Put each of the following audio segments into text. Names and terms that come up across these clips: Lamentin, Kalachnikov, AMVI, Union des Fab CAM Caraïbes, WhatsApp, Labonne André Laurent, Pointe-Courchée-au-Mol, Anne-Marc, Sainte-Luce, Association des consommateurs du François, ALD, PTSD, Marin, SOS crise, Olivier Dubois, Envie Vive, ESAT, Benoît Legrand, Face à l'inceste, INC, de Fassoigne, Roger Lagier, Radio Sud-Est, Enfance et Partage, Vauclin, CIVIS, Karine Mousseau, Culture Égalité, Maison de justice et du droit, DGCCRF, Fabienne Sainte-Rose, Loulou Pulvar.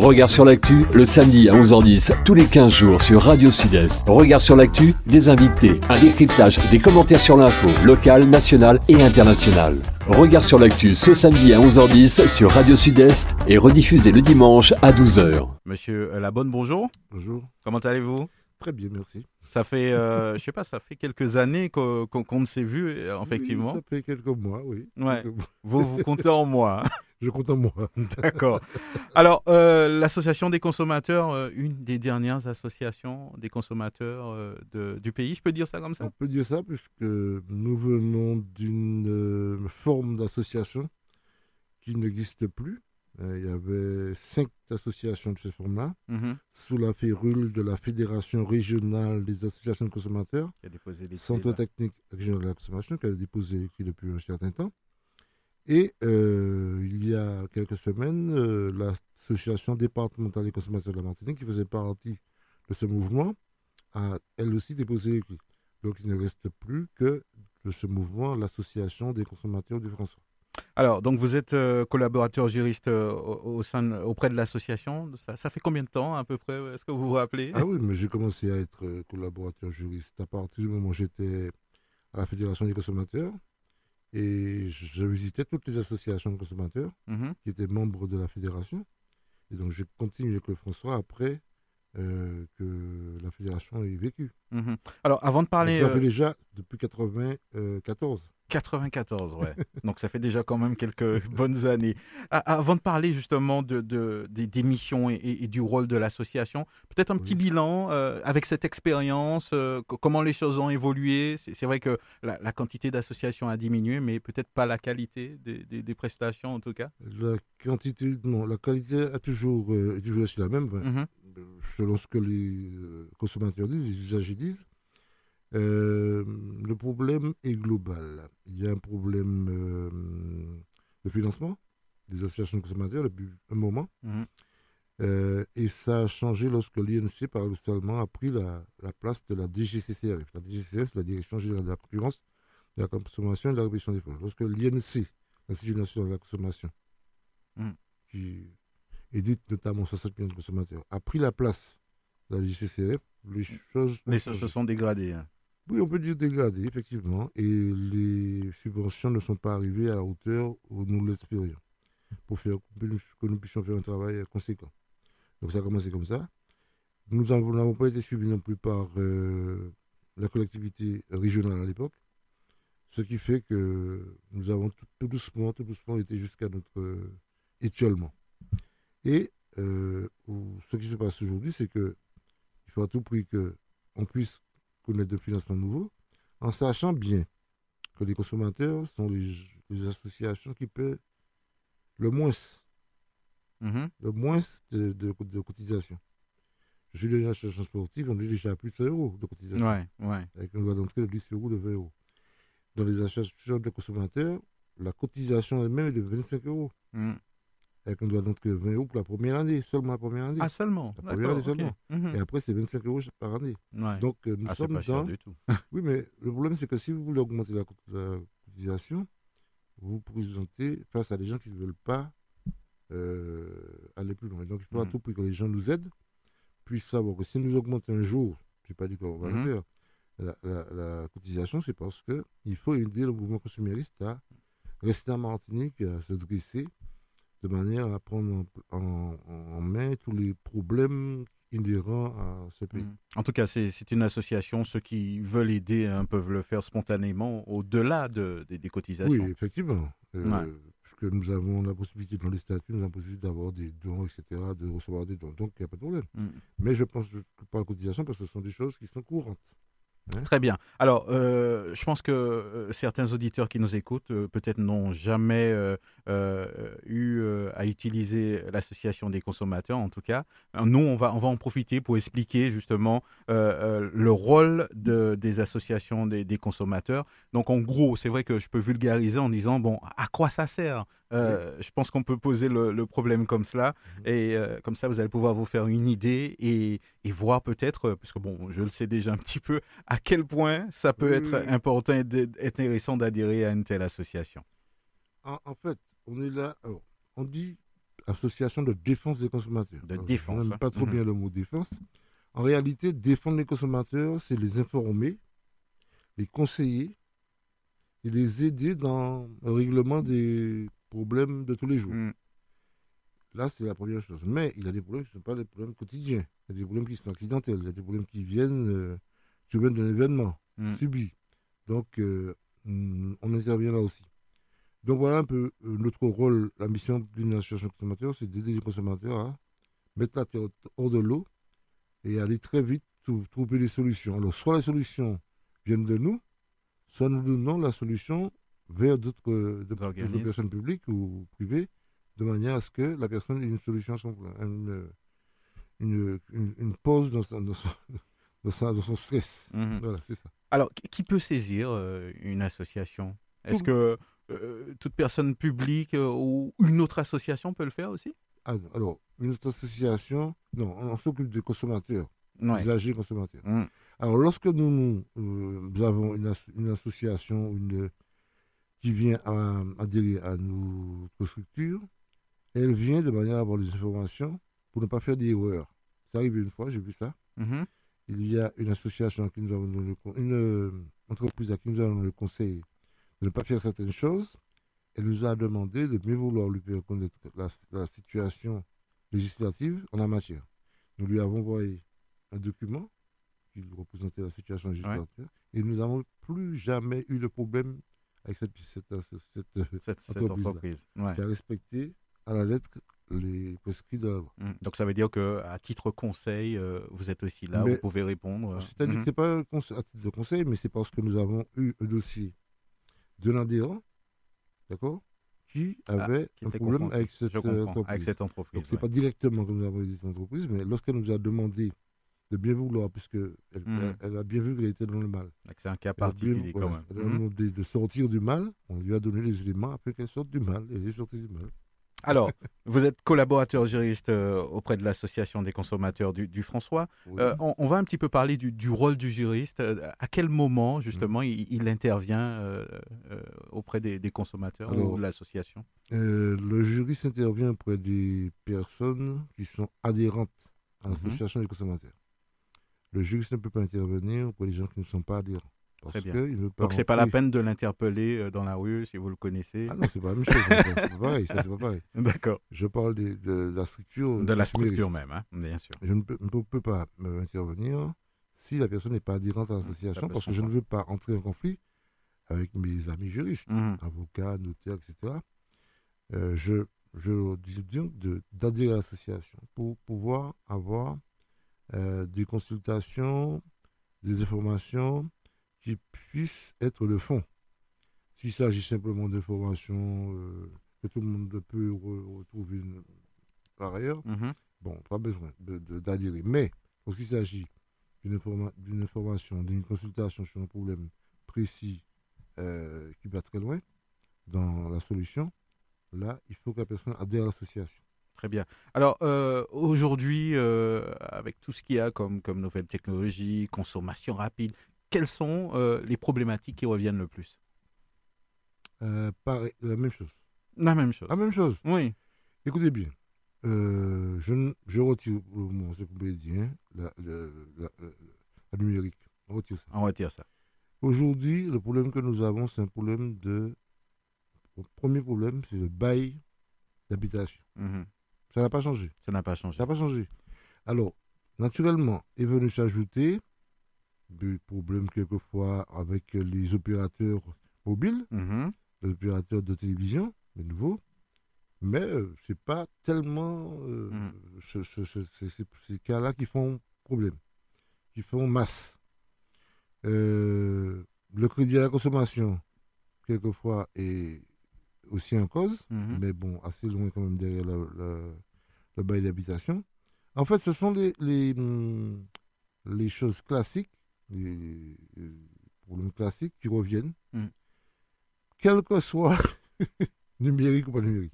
Regard sur l'actu, le samedi à 11h10, tous les 15 jours sur Radio Sud-Est. Regard sur l'actu, des invités, un décryptage, des commentaires sur l'info, locale, nationale et internationale. Regard sur l'actu ce samedi à 11h10 sur Radio Sud-Est et rediffusé le dimanche à 12h. Monsieur Labonne, bonjour. Bonjour. Comment allez-vous ? Très bien, merci. Ça fait, ça fait quelques années qu'on ne s'est vu, effectivement. Oui, ça fait quelques mois, oui. Ouais. Quelques mois. Vous comptez en mois. Je compte en mois. D'accord. Alors, l'Association des consommateurs, une des dernières associations des consommateurs du pays, je peux dire ça comme ça ? On peut dire ça, puisque nous venons d'une forme d'association qui n'existe plus. Il y avait 5 associations de ce format, sous la férule de la Fédération régionale des associations de consommateurs, Centre technique régional de la consommation, qui a déposé l'écrit depuis un certain temps. Et il y a quelques semaines, l'association départementale des consommateurs de la Martinique, qui faisait partie de ce mouvement, a elle aussi déposé l'écrit. Donc il ne reste plus que de ce mouvement l'Association des consommateurs du François. Alors, donc vous êtes collaborateur juriste auprès de l'association. Ça fait combien de temps à peu près? Est-ce que vous vous rappelez? Ah oui, mais j'ai commencé à être collaborateur juriste à partir du moment où j'étais à la Fédération des consommateurs. Et je visitais toutes les associations de consommateurs qui étaient membres de la Fédération. Et donc, j'ai continué avec le François après que la Fédération ait vécu. Alors, avant de parler... Vous avez déjà depuis 1994. 94, ouais. Donc ça fait déjà quand même quelques bonnes années. Avant de parler justement des missions et du rôle de l'association, peut-être un petit bilan avec cette expérience, comment les choses ont évolué. C'est vrai que la quantité d'associations a diminué, mais peut-être pas la qualité des prestations en tout cas. La quantité, non, la qualité a toujours aussi la même, selon ce que les consommateurs disent, les usagers disent. Le problème est global. Il y a un problème de financement des associations de consommateurs depuis un moment. Et ça a changé lorsque l'INC, paradoxalement, a pris la place de la DGCCRF. La DGCCRF, c'est la Direction générale de la concurrence, de la consommation et de la régulation des prix. Lorsque l'INC, l'Institut national de la consommation, qui édite notamment 60 millions de consommateurs, a pris la place de la DGCCRF, les choses se sont dégradées. Hein. Oui, on peut dire dégradé, effectivement. Et les subventions ne sont pas arrivées à la hauteur où nous l'espérions, pour que nous puissions faire un travail conséquent. Donc ça a commencé comme ça. Nous n'avons pas été suivis non plus par la collectivité régionale à l'époque, ce qui fait que nous avons tout doucement été jusqu'à notre étiolement. Et ce qui se passe aujourd'hui, c'est que il faut à tout prix qu'on puisse connaître un financement nouveau, en sachant bien que les consommateurs sont les associations qui paient le moins de cotisation. J'ai une association sportive, on est déjà à plus de 100 euros de cotisation. Ouais. Avec une loi d'entrée de 10 euros, de 20 euros. Dans les associations de consommateurs, la cotisation elle-même est de 25 euros. Avec une loi d'entrée de 20 euros pour la première année, seulement la première année. Ah, seulement. La première année seulement. Okay. Et après, c'est 25 euros par année. Ouais. Donc, nous sommes pas cher du tout. Oui, mais le problème, c'est que si vous voulez augmenter la cotisation, vous vous présentez face à des gens qui ne veulent pas aller plus loin. Et donc, il faut à tout prix que les gens nous aident, puissent savoir que si nous augmentons un jour, je n'ai pas dit qu'on va le faire, la cotisation, c'est parce qu'il faut aider le mouvement consumériste à rester en Martinique, à se dresser, de manière à prendre en main tous les problèmes inhérents à ce pays. En tout cas, c'est une association. Ceux qui veulent aider peuvent le faire spontanément au-delà des cotisations. Oui, effectivement. Puisque nous avons la possibilité dans les statuts, nous avons la possibilité d'avoir des dons, etc., de recevoir des dons. Donc, il n'y a pas de problème. Mais je pense que par la cotisation, parce que ce sont des choses qui sont courantes. Très bien. Alors, je pense que certains auditeurs qui nous écoutent peut-être n'ont jamais eu à utiliser l'Association des consommateurs, en tout cas. Nous, on va en profiter pour expliquer justement le rôle des associations des consommateurs. Donc, en gros, c'est vrai que je peux vulgariser en disant, bon, à quoi ça sert ? Je pense qu'on peut poser le problème comme cela et comme ça vous allez pouvoir vous faire une idée et voir peut-être, parce que bon, je le sais déjà un petit peu, à quel point ça peut être important et intéressant d'adhérer à une telle association. En fait, on est là, alors, on dit association de défense des consommateurs. De défense. Je n'aime pas trop bien le mot défense. En réalité, défendre les consommateurs, c'est les informer, les conseiller et les aider dans le règlement des problèmes de tous les jours. Mmh. Là, c'est la première chose. Mais il y a des problèmes qui ne sont pas des problèmes quotidiens. Il y a des problèmes qui sont accidentels. Il y a des problèmes qui viennent d'un événement subi. Donc, on intervient là aussi. Donc, voilà un peu notre rôle. La mission d'une association consommateur, c'est d'aider les consommateurs à mettre la terre hors de l'eau et aller très vite trouver des solutions. Alors, soit les solutions viennent de nous, soit nous donnons la solution vers d'autres personnes publiques ou privées, de manière à ce que la personne ait une solution à son problème, une pause dans son stress. Mmh. Voilà, c'est ça. Alors, qui peut saisir une association? Est-ce que toute personne publique ou une autre association peut le faire aussi? Alors, une autre association, non, on s'occupe des consommateurs, des âgés consommateurs. Mmh. Alors, lorsque nous avons une association qui vient adhérer à notre structure, elle vient de manière à avoir des informations pour ne pas faire des erreurs. C'est arrivé une fois, j'ai vu ça. Mmh. Il y a une association à qui nous avons donné une entreprise à qui nous avons donné le conseil de ne pas faire certaines choses. Elle nous a demandé de mieux vouloir lui faire connaître la situation législative en la matière. Nous lui avons envoyé un document qui représentait la situation législative et nous n'avons plus jamais eu de problème avec cette entreprise qui a respecté à la lettre les prescrits de la loi. Donc ça veut dire qu'à titre conseil, vous êtes aussi là, vous pouvez répondre. C'est-à-dire que ce n'est pas à titre de conseil, mais c'est parce que nous avons eu un dossier de l'adhérent, d'accord, qui avait un problème avec cette entreprise. Donc ce n'est pas directement que nous avons dit cette entreprise, mais lorsqu'elle nous a demandé de bien vouloir, puisque elle a bien vu qu'elle était dans le mal. C'est un cas particulier quand même. Elle a demandé de sortir du mal, on lui a donné les éléments après qu'elle sorte du mal, et elle est sortie du mal. Alors, vous êtes collaborateur juriste auprès de l'Association des consommateurs du François. Oui. On va un petit peu parler du rôle du juriste. À quel moment, justement, il intervient auprès des consommateurs ou de l'association? Le juriste intervient auprès des personnes qui sont adhérentes à l'Association des consommateurs. Le juriste ne peut pas intervenir auprès des gens qui ne sont pas adhérents. Très bien. Donc, ce n'est pas la peine de l'interpeller dans la rue si vous le connaissez. Ah non, ce n'est pas la même chose. C'est pas pareil. D'accord. Je parle de la structure. De la structure même, hein, bien sûr. Je ne peux pas intervenir si la personne n'est pas adhérente à l'association parce que je ne veux pas entrer en conflit avec mes amis juristes, avocats, notaires, etc. Je leur dis donc d'adhérer à l'association pour pouvoir avoir des consultations, des informations qui puisse être le fond. S'il s'agit simplement d'informations que tout le monde peut retrouver par ailleurs, pas besoin d'adhérer. Mais lorsqu'il s'agit d'une information, d'une consultation sur un problème précis qui va très loin dans la solution, là, il faut que la personne adhère à l'association. Très bien. Alors, aujourd'hui, avec tout ce qu'il y a comme nouvelles technologies, consommation rapide, quelles sont les problématiques qui reviennent le plus? Pareil, la même chose. Oui. Écoutez bien, je retire ce que vous avez dit, la numérique. On retire ça. Aujourd'hui, le problème que nous avons, c'est un problème Le premier problème, c'est le bail d'habitation. Ça n'a pas changé. Alors, naturellement, est venu s'ajouter des problèmes quelquefois avec les opérateurs mobiles, les opérateurs de télévision, de nouveau, mais c'est pas tellement ces cas-là qui font problème, qui font masse. Le crédit à la consommation, quelquefois, est aussi en cause, mais bon, assez loin quand même derrière le bail d'habitation. En fait, ce sont les choses classiques, les problèmes classiques qui reviennent, quel que soit numérique ou pas numérique.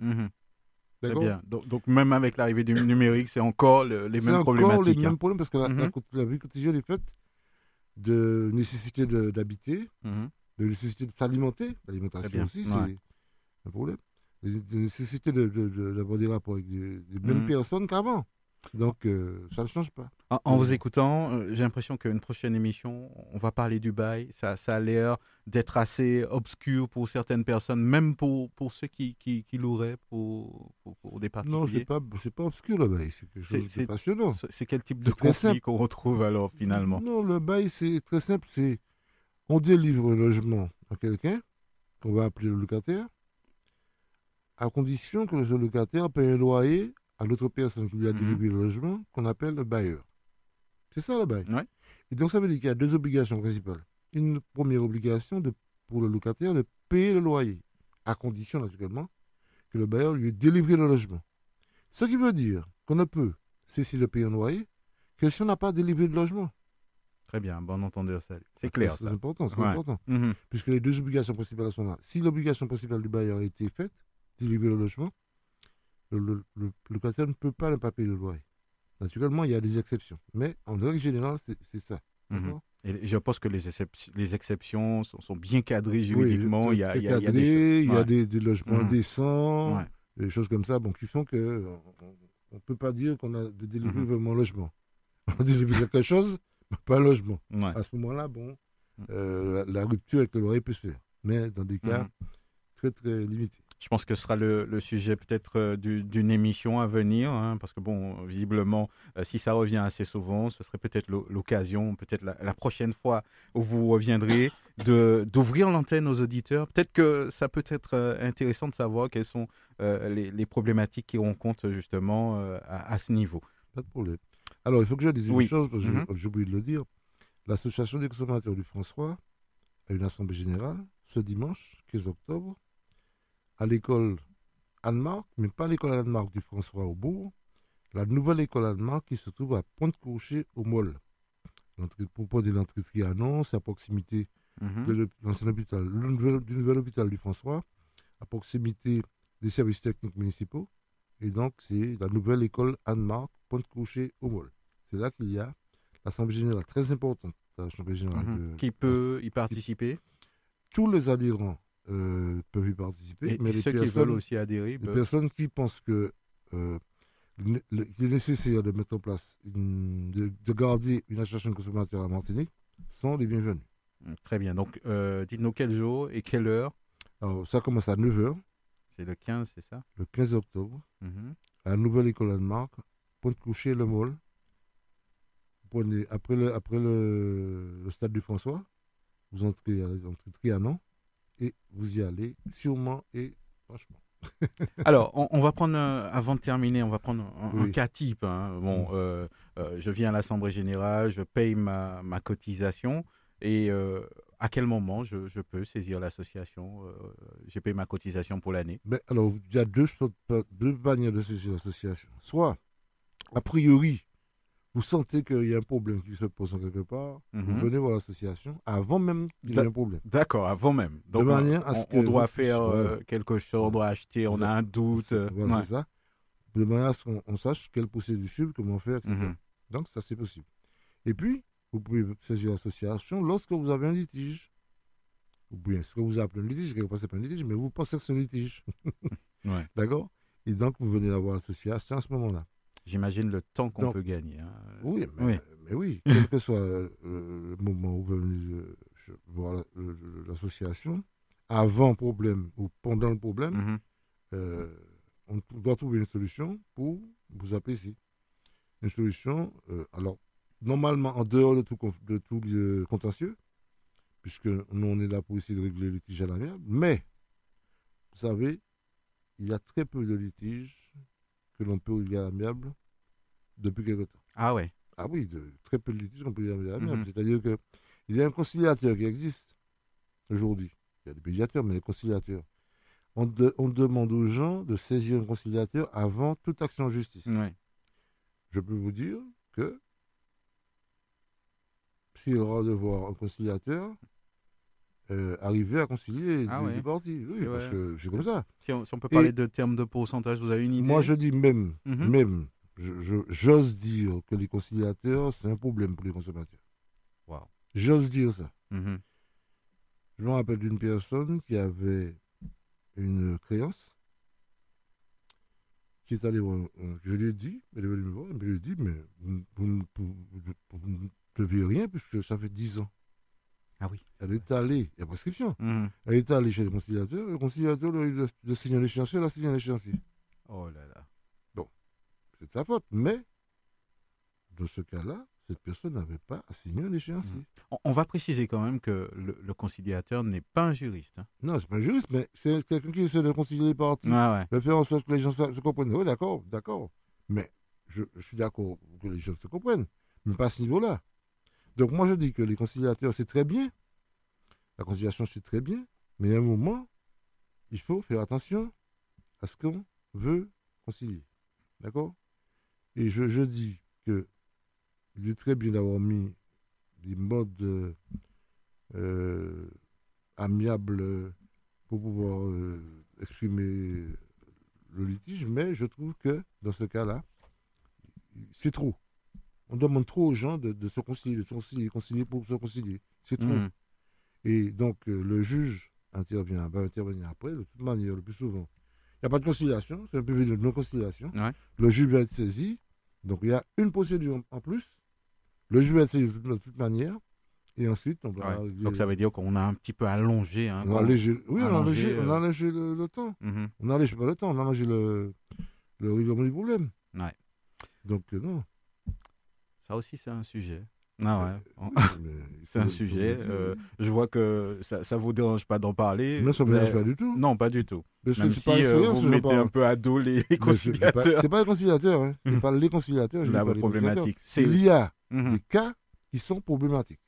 D'accord. Bien. Donc, même avec l'arrivée du numérique, c'est encore les mêmes problématiques. C'est encore les mêmes problèmes parce que la vie quotidienne est faite de nécessité d'habiter, de nécessité de s'alimenter. L'alimentation aussi, c'est un problème. de nécessité d'avoir des rapports avec des mêmes personnes qu'avant. Donc, ça ne change pas. En vous écoutant, j'ai l'impression qu'une prochaine émission, on va parler du bail. Ça a l'air d'être assez obscur pour certaines personnes, même pour ceux qui l'auraient, pour des particuliers. Non, c'est pas obscur le bail, c'est quelque chose de passionnant. C'est quel type de conflit qu'on retrouve alors finalement? Non, le bail, c'est très simple. C'est on délivre un logement à quelqu'un, qu'on va appeler le locataire, à condition que le locataire paye un loyer à l'autre personne qui lui a délivré le logement, qu'on appelle le bailleur. C'est ça le bail. Ouais. Et donc ça veut dire qu'il y a deux obligations principales. Une première obligation pour le locataire de payer le loyer, à condition naturellement que le bailleur lui ait délivré le logement. Ce qui veut dire qu'on ne peut cesser de payer un loyer que si on n'a pas délivré le logement. Très bien, bon entendeur, ça. C'est clair. C'est important, c'est important. Puisque les deux obligations principales sont là. Si l'obligation principale du bailleur a été faite, délivrer le logement, le locataire ne peut pas ne pas payer le loyer. Naturellement, il y a des exceptions. Mais en règle générale, c'est ça. Et je pense que les exceptions sont bien cadrées juridiquement. Oui, il y a des logements décents, des choses comme ça, bon, qui font qu'on ne peut pas dire qu'on a de délivrer vraiment un logement. On délivre quelque chose, mais pas un logement. Ouais. À ce moment-là, bon, la rupture avec le loyer peut se faire. Mais dans des cas très, très limités. Je pense que ce sera le sujet peut-être d'une émission à venir, hein, parce que bon, visiblement, si ça revient assez souvent, ce serait peut-être l'occasion, peut-être la prochaine fois où vous reviendrez, d'ouvrir l'antenne aux auditeurs. Peut-être que ça peut être intéressant de savoir quelles sont les problématiques qu'ils rencontrent justement à ce niveau. Pas de problème. Alors, il faut que je dise une chose, parce que j'ai oublié de le dire. L'Association des consommateurs du François a une assemblée générale ce dimanche 15 octobre. À l'école Anne-Marc, mais pas l'école Anne-Marc du François au Bourg, la nouvelle école Anne-Marc qui se trouve à Pointe-Courchée-au-Mol. Pour poser l'entrée qui annonce, à proximité de l'ancien hôpital, du nouvel hôpital du François, à proximité des services techniques municipaux. Et donc, c'est la nouvelle école Anne-Marc, Pointe-Courchée-au-Mol. C'est là qu'il y a l'Assemblée générale, très importante. L'Assemblée générale qui peut y participer. Tous les adhérents peuvent y participer. Mais les ceux qui veulent aussi adhérer. Les personnes qui pensent qu'il est nécessaire de mettre en place, de garder une association de consommateurs à la Martinique sont les bienvenus. Très bien. Donc, dites-nous quel jour et quelle heure. Alors, ça commence à 9h. C'est le 15, c'est ça? Le 15 octobre, à la nouvelle école Anne-Marc, Pointe-Courchée-au-Mol. Après le stade du François, vous entrez à l'entrée Trianon. Et vous y allez sûrement et franchement. Alors, on va prendre, avant de terminer, on va prendre un cas type. Hein. Bon, je viens à l'Assemblée générale, je paye ma cotisation et à quel moment je peux saisir l'association? J'ai payé ma cotisation pour l'année. Alors, il y a deux manières de saisir l'association. Soit, a priori, vous sentez qu'il y a un problème qui se pose en quelque part, vous venez voir l'association avant même qu'il y ait un problème. D'accord, avant même. Donc, de manière à ce qu'on doit faire quelque chose, on doit acheter, on a un doute. Voilà, c'est ça. De manière à ce qu'on sache quelle procédure suivre, comment faire, etc. Donc, ça, c'est possible. Et puis, vous pouvez saisir l'association lorsque vous avez un litige. Vous pouvez, ce que vous appelez un litige, vous pensez pas un litige, mais vous pensez que c'est un litige. D'accord? Et donc, vous venez voir l'association à ce moment-là. J'imagine le temps qu'on peut gagner. Hein. Oui, mais quel que soit le moment où vous venez voir l'association, avant problème ou pendant le problème, on doit trouver une solution pour vous apprécier. Une solution, alors, normalement, en dehors de tout contentieux, puisque nous, on est là pour essayer de régler les litiges à l'amiable, mais, vous savez, il y a très peu de litiges que l'on peut régler à l'amiable depuis quelque temps. Ah ouais. Ah oui, très peu de litiges qu'on peut régler à l'amiable. C'est-à-dire qu'il y a un conciliateur qui existe aujourd'hui. Il y a des médiateurs, mais les conciliateurs. On demande aux gens de saisir un conciliateur avant toute action en justice. Ouais. Je peux vous dire que s'il aura de voir un conciliateur, arriver à concilier les parties. Oui, parce que c'est comme ça. Si on peut parler de termes de pourcentage, vous avez une idée? Moi, je dis même, j'ose dire que les conciliateurs, c'est un problème pour les consommateurs. Wow. J'ose dire ça. Je me rappelle d'une personne qui avait une créance qu'ils allaient voir, je lui ai dit, elle est venue me voir, mais je lui ai dit, mais vous ne devez rien puisque ça fait 10 ans. Ah oui. Elle est allée, il y a prescription. Mmh. Elle est allée chez le conciliateur lui a eu de signer l'échéancier, elle a signé l'échéancier. Oh là là. Bon, c'est de sa faute, mais dans ce cas-là, cette personne n'avait pas à signer un échéancier. Mmh. On va préciser quand même que le conciliateur n'est pas un juriste. Hein. Non, c'est pas un juriste, mais c'est quelqu'un qui essaie de concilier les parties, de faire en sorte que les gens se comprennent. Oui, d'accord, d'accord. Mais je suis d'accord que les gens se comprennent, mais pas à ce niveau-là. Donc moi, je dis que les conciliateurs, c'est très bien. La conciliation, c'est très bien. Mais à un moment, il faut faire attention à ce qu'on veut concilier. D'accord? Et je dis que il est très bien d'avoir mis des modes amiables pour pouvoir exprimer le litige, mais je trouve que dans ce cas-là, c'est trop. On demande trop aux gens de se concilier, concilier pour se concilier. C'est trop. Mmh. Et donc, le juge intervient, va intervenir après, de toute manière, le plus souvent. Il n'y a pas de conciliation, c'est un peu de non-conciliation. Ouais. Le juge va être saisi, donc il y a une procédure en plus. Le juge va être saisi de toute manière, et ensuite on va... Ouais. Donc ça veut dire qu'on a un petit peu allongé... Hein, on a allégé, oui, on a allégé le temps. Mmh. On a allégé pas le temps, on a allégé le règlement du problème. Ouais. Donc, non... Ça aussi, c'est un sujet. Ah ouais. C'est un sujet. Je vois que ça ne vous dérange pas d'en parler. Non, ça ne me dérange pas du tout. Non, pas du tout. Parce même que si vous mettez un peu à dos les conciliateurs. Ce n'est pas les conciliateurs. Hein. Ce n'est pas les conciliateurs. La problématique. Il y a des cas qui sont problématiques.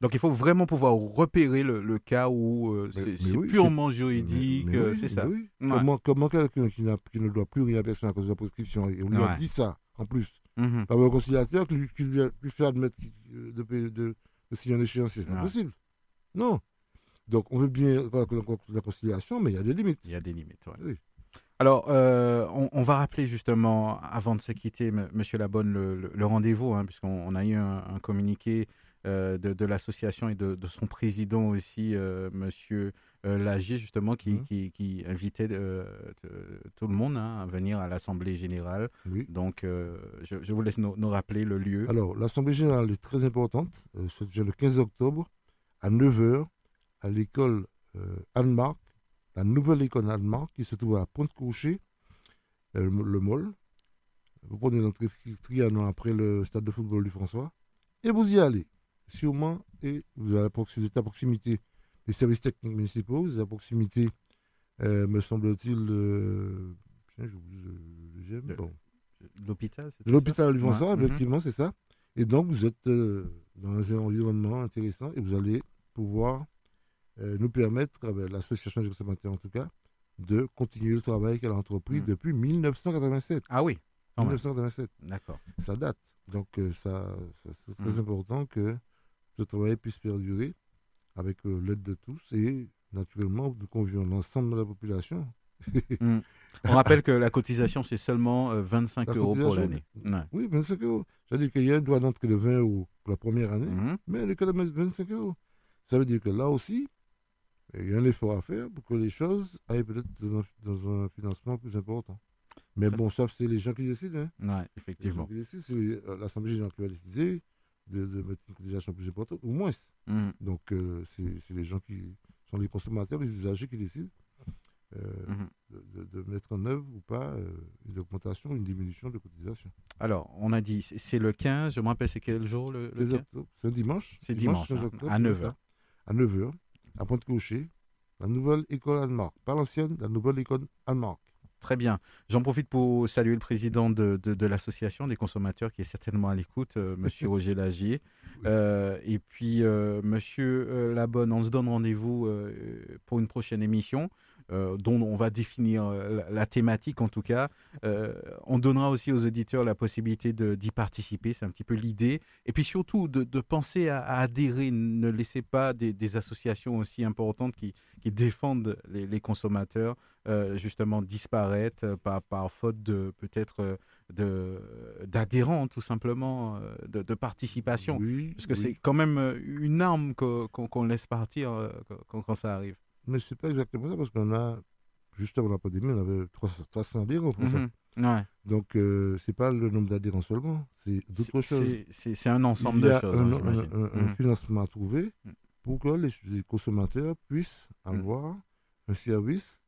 Donc, il faut vraiment pouvoir repérer le cas où c'est purement juridique. C'est ça. Oui. Ouais. Comment quelqu'un qui ne doit plus rien personne à cause de la prescription, et on lui a dit ça en plus. Mmh. Par le conciliateur qui lui fait admettre de signer un échéancier, c'est pas possible. Non. Donc on veut bien la conciliation, mais il y a des limites. Il y a des limites, oui. Alors, on va rappeler justement, avant de se quitter, Monsieur Labonne, le rendez-vous, hein, puisqu'on a eu un communiqué de l'association et de son président aussi, Monsieur Lagier, justement, qui invitait tout le monde à venir à l'Assemblée Générale. Oui. Donc, je vous laisse nous rappeler le lieu. Alors, l'Assemblée Générale est très importante. C'est le 15 octobre à 9h à l'école Anne-Marc, la nouvelle école Anne-Marc qui se trouve à Pointe-Courchée-au-Mol. Vous prenez l'entrée Trianon après le stade de football du François et vous y allez. Sûrement, et vous êtes à proximité des services techniques municipaux, vous êtes à proximité, me semble-t-il, l'hôpital, c'est l'hôpital du François, effectivement, c'est ça. Et donc, vous êtes dans un environnement intéressant et vous allez pouvoir nous permettre, avec l'Association des consommateurs en tout cas, de continuer le travail qu'elle a entrepris depuis 1987. Ah oui, 1987. D'accord. Ça date. Donc, c'est très important que ce travail puisse perdurer avec l'aide de tous et, naturellement, nous convions l'ensemble de la population. On rappelle que la cotisation, c'est seulement 25 € pour l'année. Ouais. Oui, 25 €. C'est-à-dire qu'il y a un droit d'entrée de 20 € pour la première année, mais elle est quand même 25 €. Ça veut dire que là aussi, il y a un effort à faire pour que les choses aillent peut-être dans un financement plus important. Mais bon, ça, c'est les gens qui décident. Hein. Oui, effectivement. Les gens qui décident, c'est l'Assemblée générale qui va décider de mettre une cotisation plus importante, ou moins. Donc, c'est les gens qui sont les consommateurs, les usagers qui décident de mettre en œuvre ou pas une augmentation, une diminution de cotisation. Alors, on a dit, c'est le 15, je me rappelle, c'est quel jour le 15 octobre. C'est dimanche. C'est dimanche octobre, à 9h. À 9h, à Pointe-Courchée, la nouvelle école Anne-Marc. Pas l'ancienne, la nouvelle école Anne-Marc. Très bien. J'en profite pour saluer le président de l'association des consommateurs qui est certainement à l'écoute, Monsieur Roger Lagier. Et puis, Monsieur Labonne, on se donne rendez-vous pour une prochaine émission dont on va définir la thématique en tout cas. On donnera aussi aux auditeurs la possibilité d'y participer, c'est un petit peu l'idée. Et puis surtout, de penser à adhérer, ne laissez pas des associations aussi importantes qui défendent les consommateurs justement disparaître par faute de peut-être d'adhérents tout simplement, de participation. Oui, parce que c'est quand même une arme qu'on laisse partir quand ça arrive. Mais c'est pas exactement ça parce qu'on a, juste avant la pandémie, on avait 300 adhérents pour ça. Ouais. Donc, ce n'est pas le nombre d'adhérents seulement, c'est d'autres choses. C'est un ensemble de choses. Il y a un financement à trouver pour que les consommateurs puissent avoir un service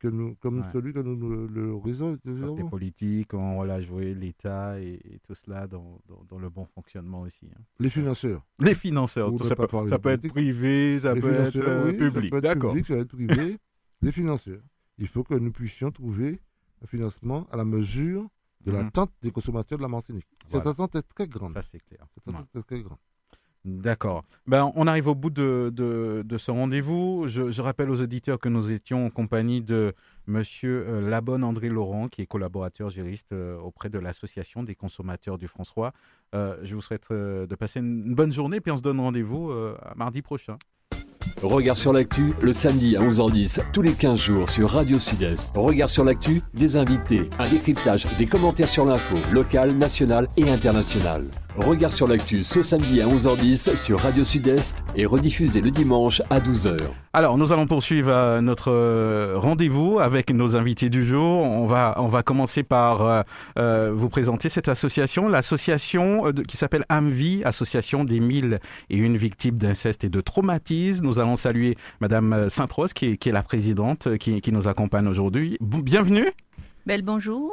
que nous, comme celui que nous, le réseau. Les politiques, on va jouer l'État et tout cela dans le bon fonctionnement aussi. Hein. Les financeurs. Les financeurs, tout ça, ça peut être privé, ça peut être public. Ça peut être public, ça peut être privé. Les financeurs. Il faut que nous puissions trouver un financement à la mesure de l'attente des consommateurs de la Martinique. Voilà. Cette attente est très grande. Ça, c'est clair. Cette attente est très grande. D'accord. Ben, on arrive au bout de ce rendez-vous. Je rappelle aux auditeurs que nous étions en compagnie de M. Labonne André Laurent, qui est collaborateur juriste auprès de l'Association des consommateurs du François. Je vous souhaite de passer une bonne journée, puis on se donne rendez-vous à mardi prochain. Regard sur l'actu, le samedi à 11h10, tous les 15 jours sur Radio Sud-Est. Regard sur l'actu, des invités, un décryptage, des commentaires sur l'info, locale, nationale et internationale. Regard sur l'actu, ce samedi à 11h10 sur Radio Sud-Est et rediffusé le dimanche à 12h. Alors, nous allons poursuivre notre rendez-vous avec nos invités du jour. On va commencer par vous présenter cette association, qui s'appelle AMVI, Association des 1001 victimes d'inceste et de traumatisme. Nous allons saluer Madame Sainte-Rose, qui est la présidente, qui nous accompagne aujourd'hui. Bienvenue. Bel bonjour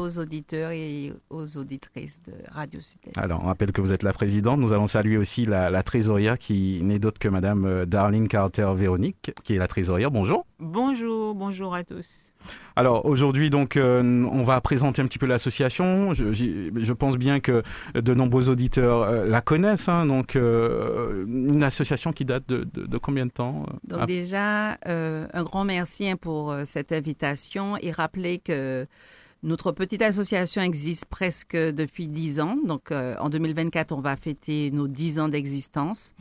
aux auditeurs et aux auditrices de Radio Sud-Est. Alors, on rappelle que vous êtes la présidente. Nous allons saluer aussi la trésorière, qui n'est d'autre que Madame Darlene Carter-Véronique, qui est la trésorière. Bonjour. Bonjour à tous. Alors aujourd'hui, donc, on va présenter un petit peu l'association. Je pense bien que de nombreux auditeurs la connaissent. Hein, donc, une association qui date de combien de temps ? Donc déjà, un grand merci pour cette invitation et rappeler que notre petite association existe presque depuis 10 ans. Donc en 2024, on va fêter nos 10 ans d'existence.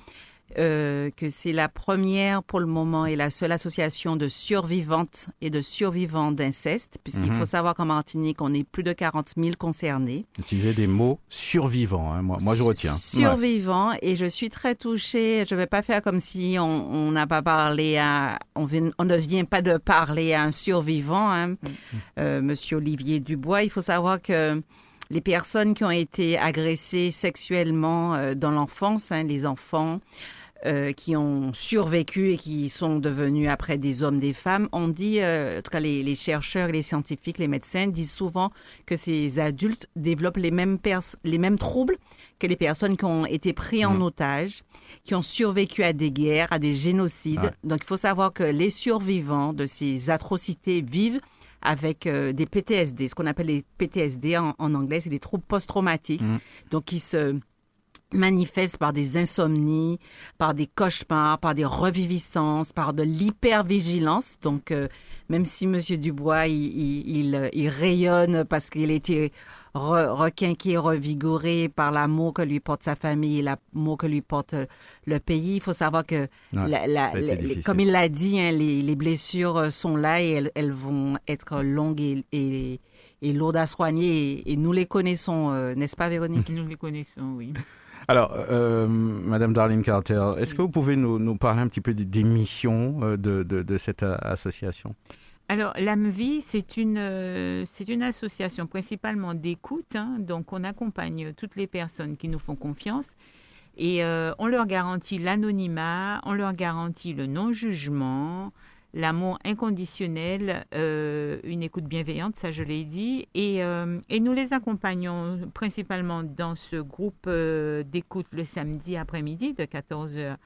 Que c'est la première pour le moment et la seule association de survivantes et de survivants d'inceste, puisqu'il faut savoir qu'en Martinique, on est plus de 40 000 concernés. Utilisez des mots survivants, hein. Moi je retiens. Survivants, ouais. Et je suis très touchée, je ne vais pas faire comme si on n'a pas parlé à... On ne vient pas de parler à un survivant, hein. Monsieur Olivier Dubois, il faut savoir que les personnes qui ont été agressées sexuellement dans l'enfance, hein, les enfants qui ont survécu et qui sont devenus après des hommes, des femmes, on dit, en tout cas les chercheurs, les scientifiques, les médecins disent souvent que ces adultes développent les mêmes troubles que les personnes qui ont été prises en otage, qui ont survécu à des guerres, à des génocides. Ouais. Donc il faut savoir que les survivants de ces atrocités vivent avec des PTSD, ce qu'on appelle les PTSD en anglais, c'est des troubles post-traumatiques, donc qui se manifestent par des insomnies, par des cauchemars, par des reviviscences, par de l'hypervigilance. Donc, même si M. Dubois, il rayonne parce qu'il a été requinqué, revigoré par l'amour que lui porte sa famille et l'amour que lui porte le pays. Il faut savoir que, comme il l'a dit, hein, les blessures sont là et elles vont être longues et lourdes à soigner. Et nous les connaissons, n'est-ce pas, Véronique ? Nous les connaissons, oui. Alors, Madame Darlene Carter, est-ce que vous pouvez nous parler un petit peu des missions de cette association ? Alors, l'AMVI, c'est une association principalement d'écoute. Hein, donc, on accompagne toutes les personnes qui nous font confiance et on leur garantit l'anonymat, on leur garantit le non-jugement, l'amour inconditionnel, une écoute bienveillante, ça je l'ai dit. Et nous les accompagnons principalement dans ce groupe d'écoute le samedi après-midi de 14h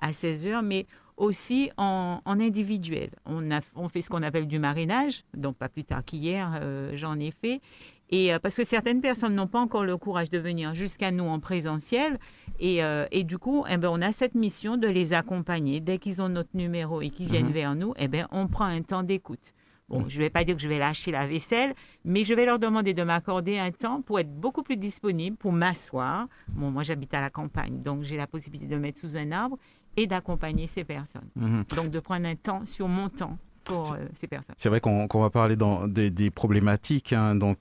à 16h, mais aussi en individuel. On fait ce qu'on appelle du marrainage, donc pas plus tard qu'hier, j'en ai fait. Et parce que certaines personnes n'ont pas encore le courage de venir jusqu'à nous en présentiel. Et du coup, on a cette mission de les accompagner. Dès qu'ils ont notre numéro et qu'ils viennent vers nous, on prend un temps d'écoute. Bon, je ne vais pas dire que je vais lâcher la vaisselle, mais je vais leur demander de m'accorder un temps pour être beaucoup plus disponible, pour m'asseoir. Bon, moi, j'habite à la campagne, donc j'ai la possibilité de me mettre sous un arbre et d'accompagner ces personnes. Donc, de prendre un temps sur mon temps. pour ces personnes. C'est vrai qu'on va parler des problématiques dans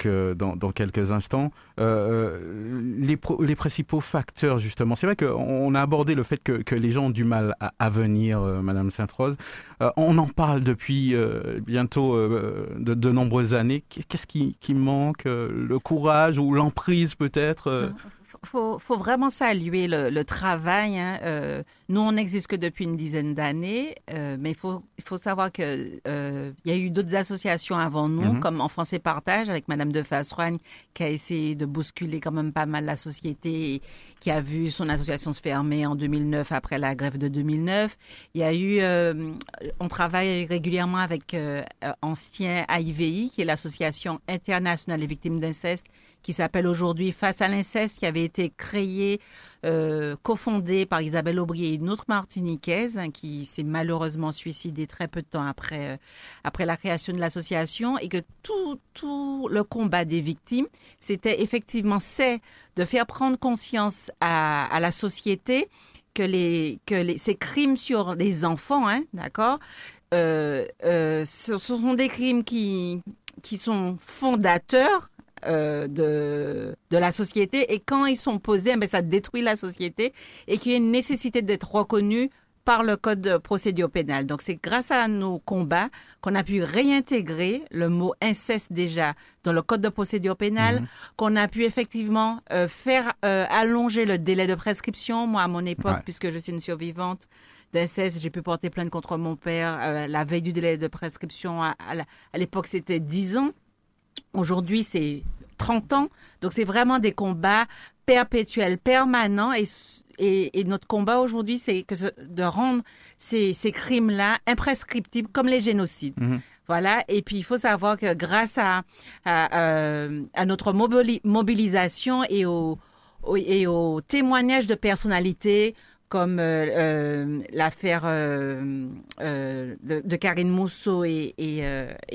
quelques instants. Les principaux facteurs, justement. C'est vrai qu'on a abordé le fait que les gens ont du mal à venir, Madame Sainte-Rose. On en parle depuis bientôt de nombreuses années. Qu'est-ce qui manque? Le courage ou l'emprise peut-être? Faut vraiment saluer le travail. Nous, on n'existe que depuis une dizaine d'années, mais il faut savoir que y a eu d'autres associations avant nous, comme Enfance et Partage, avec Madame de Fassoigne, qui a essayé de bousculer quand même pas mal la société, et qui a vu son association se fermer en 2009 après la grève de 2009. Il y a eu, on travaille régulièrement avec ancien AIVI, qui est l'association internationale des victimes d'inceste, qui s'appelle aujourd'hui Face à l'inceste, qui avait été créée, cofondée par Isabelle Aubry et une autre Martiniquaise, hein, qui s'est malheureusement suicidée très peu de temps après la création de l'association, et que tout le combat des victimes, c'était effectivement de faire prendre conscience à la société que ces crimes sur les enfants, hein, d'accord, ce sont des crimes qui sont fondateurs de la société, et quand ils sont posés, ben, ça détruit la société, et qu'il y a une nécessité d'être reconnu par le code de procédure pénale. Donc c'est grâce à nos combats qu'on a pu réintégrer le mot inceste déjà dans le code de procédure pénale, qu'on a pu effectivement faire allonger le délai de prescription. Moi, à mon époque, puisque je suis une survivante d'inceste, j'ai pu porter plainte contre mon père la veille du délai de prescription. À l'époque, c'était 10 ans. Aujourd'hui, c'est 30 ans. Donc, c'est vraiment des combats perpétuels, permanents. Et notre combat aujourd'hui, c'est de rendre ces crimes-là imprescriptibles, comme les génocides. Voilà. Et puis, il faut savoir que grâce à notre mobilisation et aux témoignages de personnalités, comme l'affaire de Karine Mousseau et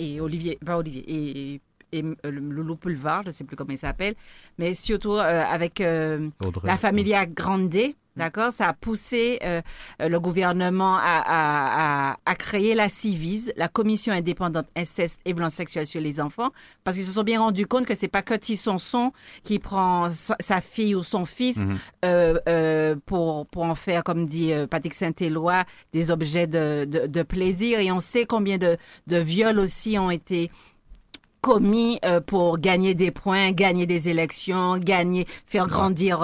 Loulou Pulvar, je ne sais plus comment il s'appelle, mais surtout avec Audrey, la famille Grande, d'accord, ça a poussé le gouvernement à créer la CIVIS, la Commission indépendante inceste et violences sexuelles sur les enfants, parce qu'ils se sont bien rendus compte que c'est pas que Tissonson qui prend sa fille ou son fils pour en faire, comme dit Patrick Saint-Éloi, des objets de plaisir. Et on sait combien de viols aussi ont été commis pour gagner des points, gagner des élections, faire grandir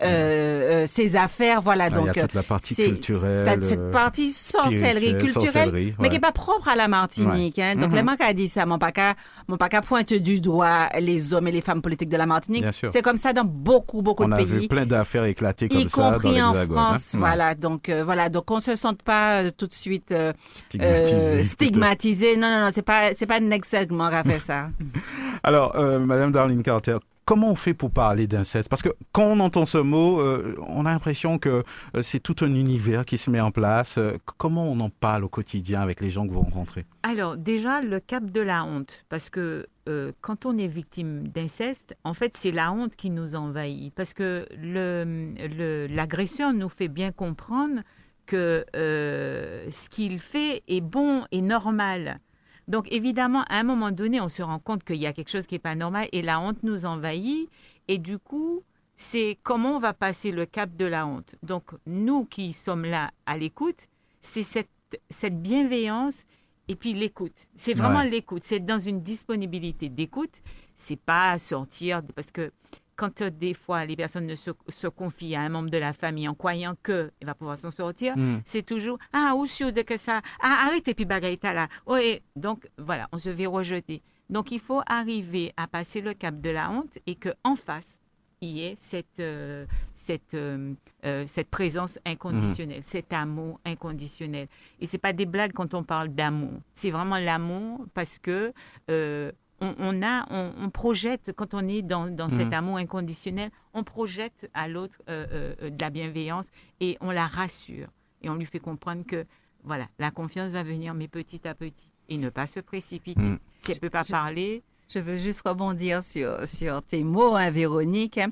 ses affaires, voilà. Donc il y a toute la partie culturelle, cette partie sorcellerie culturelle, ouais, mais qui est pas propre à la Martinique. Ouais. Hein. Donc les manques a dit ça, mon paca pointe du doigt les hommes et les femmes politiques de la Martinique. C'est comme ça dans beaucoup de pays. On a vu plein d'affaires éclater comme ça, y compris en France, hein. Voilà. Donc donc on se sente pas tout de suite stigmatisé. Non, c'est pas next segment à faire. Alors, Madame Darlene Carter, comment on fait pour parler d'inceste? Parce que quand on entend ce mot, on a l'impression que c'est tout un univers qui se met en place. Comment on en parle au quotidien avec les gens que vous rencontrez? Alors, déjà, le cap de la honte. Parce que quand on est victime d'inceste, en fait, c'est la honte qui nous envahit. Parce que l'agresseur nous fait bien comprendre que ce qu'il fait est bon et normal. Donc, évidemment, à un moment donné, on se rend compte qu'il y a quelque chose qui n'est pas normal et la honte nous envahit. Et du coup, c'est comment on va passer le cap de la honte. Donc, nous qui sommes là à l'écoute, c'est cette bienveillance et puis l'écoute. C'est vraiment l'écoute. C'est dans une disponibilité d'écoute. C'est pas sortir parce que quand des fois les personnes ne se confient à un membre de la famille en croyant qu'elle va pouvoir s'en sortir, c'est toujours « Ah, ou sûr de que ça, ah, arrête et puis bagaïta là. Oh, » Donc voilà, on se fait rejeter. Donc il faut arriver à passer le cap de la honte et qu'en face, il y ait cette présence inconditionnelle, cet amour inconditionnel. Et ce n'est pas des blagues quand on parle d'amour. C'est vraiment l'amour parce que... On projette, quand on est dans cet amour inconditionnel, on projette à l'autre de la bienveillance et on la rassure. Et on lui fait comprendre que, voilà, la confiance va venir, mais petit à petit. Et ne pas se précipiter. Si elle ne peut pas parler, Je veux juste rebondir sur tes mots, hein, Véronique, hein,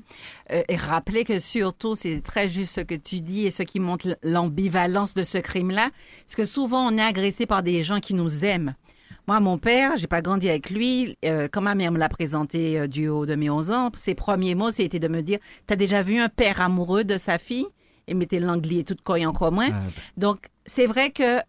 et rappeler que surtout, c'est très juste ce que tu dis et ce qui montre l'ambivalence de ce crime-là, parce que souvent, on est agressé par des gens qui nous aiment. Moi, mon père, j'ai pas grandi avec lui. Quand ma mère me l'a présenté du haut de mes 11 ans, ses premiers mots, c'était de me dire « T'as déjà vu un père amoureux de sa fille ?» et mettait l'anglais tout coin en commun. Donc, c'est vrai que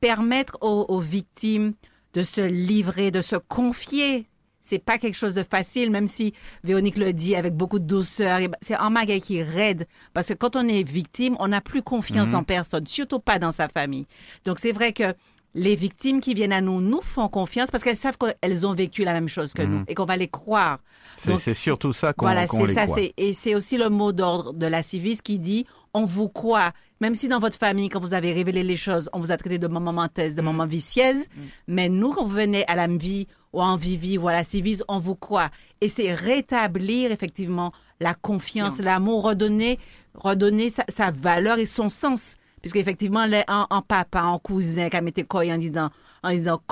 permettre aux victimes de se livrer, de se confier, c'est pas quelque chose de facile, même si Véronique le dit avec beaucoup de douceur. C'est un magaï qui raide, parce que quand on est victime, on n'a plus confiance en personne, surtout pas dans sa famille. Donc, c'est vrai que les victimes qui viennent à nous, nous font confiance parce qu'elles savent qu'elles ont vécu la même chose que nous et qu'on va les croire. Donc, c'est surtout ça qu'on les croit. Voilà, c'est ça. Et c'est aussi le mot d'ordre de la CIVIS qui dit « on vous croit ». Même si dans votre famille, quand vous avez révélé les choses, on vous a traité de maman menteuse, de maman vicieuse, mais nous, quand vous venez à l'AMVI ou à AMVI ou à la CIVIS, on vous croit. Et c'est rétablir effectivement la confiance, l'amour, redonner sa valeur et son sens. Puisque effectivement, en papa, en cousin, qui a mis tes coins en disant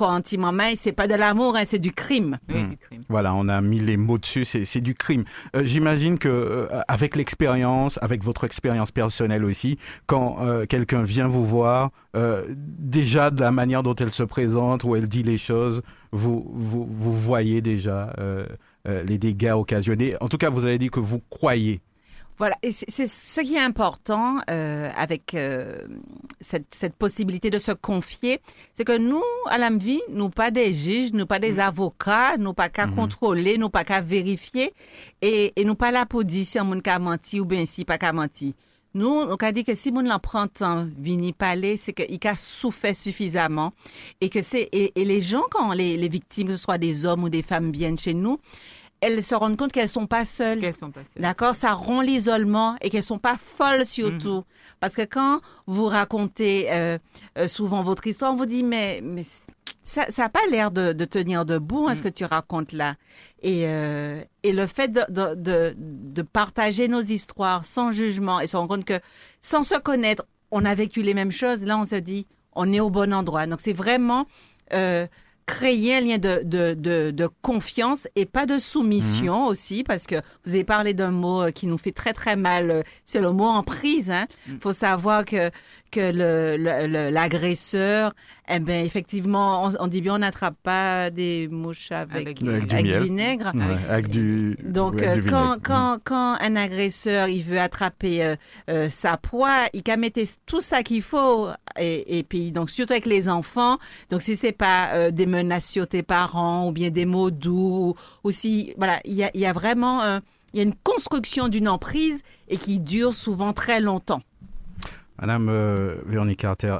anti maman, c'est pas de l'amour, hein, c'est du crime. Oui, du crime. Voilà, on a mis les mots dessus, c'est du crime. J'imagine que avec l'expérience, avec votre expérience personnelle aussi, quand quelqu'un vient vous voir, déjà de la manière dont elle se présente, où elle dit les choses, vous voyez déjà les dégâts occasionnés. En tout cas, vous avez dit que vous croyez. Voilà, et c'est ce qui est important avec cette possibilité de se confier, c'est que nous, à l'AMVI, nous pas des juges, nous pas des avocats, nous pas qu'à contrôler, nous pas qu'à vérifier, et nous pas là pour dire si on moun ka menti ou bien si pas qu'à menti. Nous, on a dit que si moun l'en prend temps, vini parler, c'est qu'il a souffert suffisamment, et que et les gens, quand les victimes, que ce soit des hommes ou des femmes, viennent chez nous, elles se rendent compte qu'elles ne sont pas seules. D'accord? Ça rompt l'isolement et qu'elles ne sont pas folles surtout. Parce que quand vous racontez souvent votre histoire, on vous dit « mais ça n'a pas l'air de tenir debout, hein, ce que tu racontes là. » et le fait de partager nos histoires sans jugement et se rendre compte que sans se connaître, on a vécu les mêmes choses, là on se dit « on est au bon endroit ». Donc c'est vraiment... créer un lien de confiance et pas de soumission aussi, parce que vous avez parlé d'un mot qui nous fait très très mal, c'est le mot emprise, hein. Faut savoir que l'agresseur, eh ben effectivement, on dit bien on n'attrape pas des mouches avec du vinaigre. Ouais, avec du donc ouais, du quand un agresseur il veut attraper sa proie, il a mettre tout ça qu'il faut et puis donc surtout avec les enfants. Donc si c'est pas des menaces sur tes parents ou bien des mots doux ou si voilà, il y a vraiment une construction d'une emprise et qui dure souvent très longtemps. Madame Véronique Carter,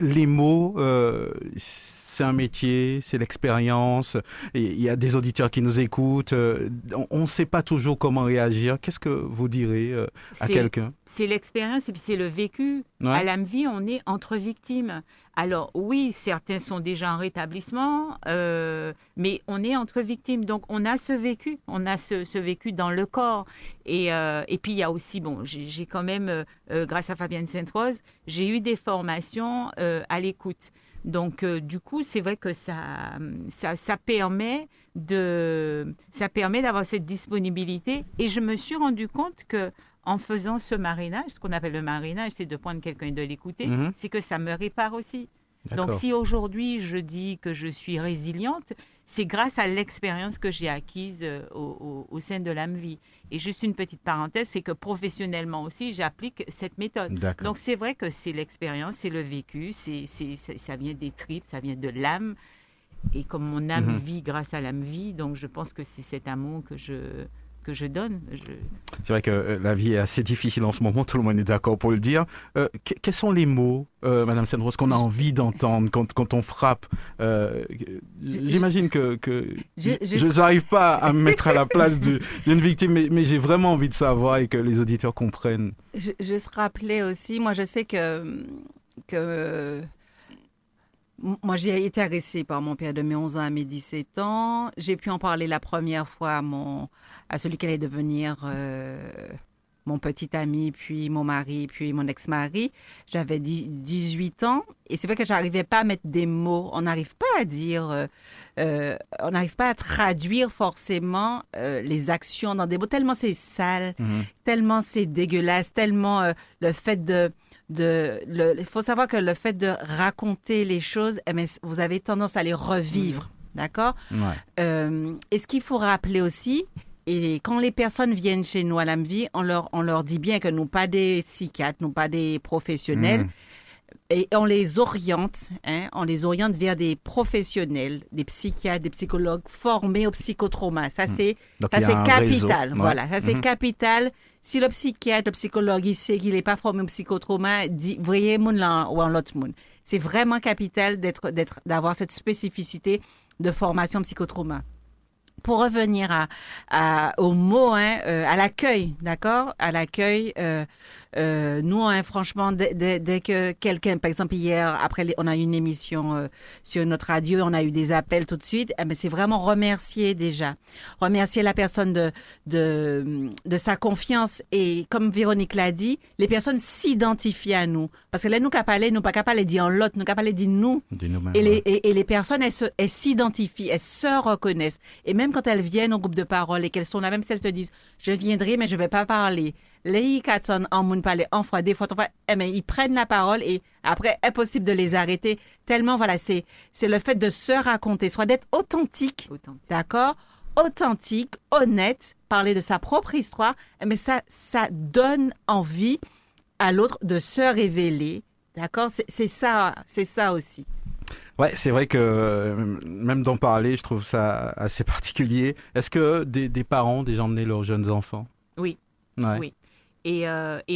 les mots, c'est un métier, c'est l'expérience. Il y a des auditeurs qui nous écoutent. On ne sait pas toujours comment réagir. Qu'est-ce que vous direz à quelqu'un? C'est l'expérience et puis c'est le vécu. Ouais. À l'AMVI, on est entre victimes. Alors oui, certains sont déjà en rétablissement, mais on est entre victimes. Donc on a ce vécu, on a ce vécu dans le corps. Et puis il y a aussi, bon, j'ai quand même, grâce à Fabienne Sainte-Rose, j'ai eu des formations à l'écoute. Donc du coup, c'est vrai que ça permet d'avoir cette disponibilité. Et je me suis rendu compte que en faisant ce marinage, ce qu'on appelle le marinage, c'est de prendre quelqu'un et de l'écouter, c'est que ça me répare aussi. D'accord. Donc si aujourd'hui je dis que je suis résiliente, c'est grâce à l'expérience que j'ai acquise au sein de l'AMVI. Et juste une petite parenthèse, c'est que professionnellement aussi, j'applique cette méthode. D'accord. Donc c'est vrai que c'est l'expérience, c'est le vécu, c'est ça vient des tripes, ça vient de l'âme. Et comme mon âme vit grâce à l'AMVI, donc je pense que c'est cet amour que je donne. C'est vrai que la vie est assez difficile en ce moment, tout le monde est d'accord pour le dire. Quels sont les mots, Madame Sainte-Rose, qu'on a envie d'entendre quand on frappe? J'imagine que je n'arrive pas à me mettre à la place d'une victime, mais j'ai vraiment envie de savoir et que les auditeurs comprennent. Je se rappelais aussi, moi je sais que moi, j'ai été agressée par mon père de mes 11 ans à mes 17 ans. J'ai pu en parler la première fois à celui qui allait devenir mon petit ami, puis mon mari, puis mon ex-mari. J'avais 18 ans et c'est vrai que j'arrivais pas à mettre des mots. On n'arrive pas à dire, on n'arrive pas à traduire forcément les actions dans des mots, tellement c'est sale, tellement c'est dégueulasse, tellement le fait de il faut savoir que le fait de raconter les choses, eh bien, vous avez tendance à les revivre, d'accord? Ouais. Et ce qu'il faut rappeler aussi, et quand les personnes viennent chez nous à l'AMVI, on leur dit bien que nous pas des psychiatres, nous pas des professionnels, et on les oriente, vers des professionnels, des psychiatres, des psychologues formés au psychotrauma. Ça c'est capital, voilà, ça c'est capital. Si le psychiatre, le psychologue, il sait qu'il n'est pas formé au psychotrauma, dit voyez moun là ou en l'autre moun. C'est vraiment capital d'avoir cette spécificité de formation psychotrauma. Pour revenir au mot, à l'accueil, d'accord? À l'accueil, nous, franchement, dès que quelqu'un, par exemple hier, après, on a eu une émission sur notre radio, on a eu des appels tout de suite, mais c'est vraiment remercier déjà. Remercier la personne de sa confiance et comme Véronique l'a dit, les personnes s'identifient à nous. Parce que là, nous pas capables de dire en l'autre, nous capables de dire nous. Et les personnes, elles s'identifient, elles se reconnaissent. Et même quand elles viennent au groupe de parole et qu'elles sont là, même si elles se disent « je viendrai, mais je ne vais pas parler ». Les Ikatan en moun parler en fois, des fois, mais ils prennent la parole et après, impossible de les arrêter. Tellement, voilà, c'est le fait de se raconter, soit d'être authentique. D'accord? Authentique, honnête, parler de sa propre histoire, mais ça donne envie à l'autre de se révéler. D'accord? C'est ça aussi. Ouais, c'est vrai que même d'en parler, je trouve ça assez particulier. Est-ce que des parents ont déjà emmené leurs jeunes enfants? Oui. Ouais. Oui. Et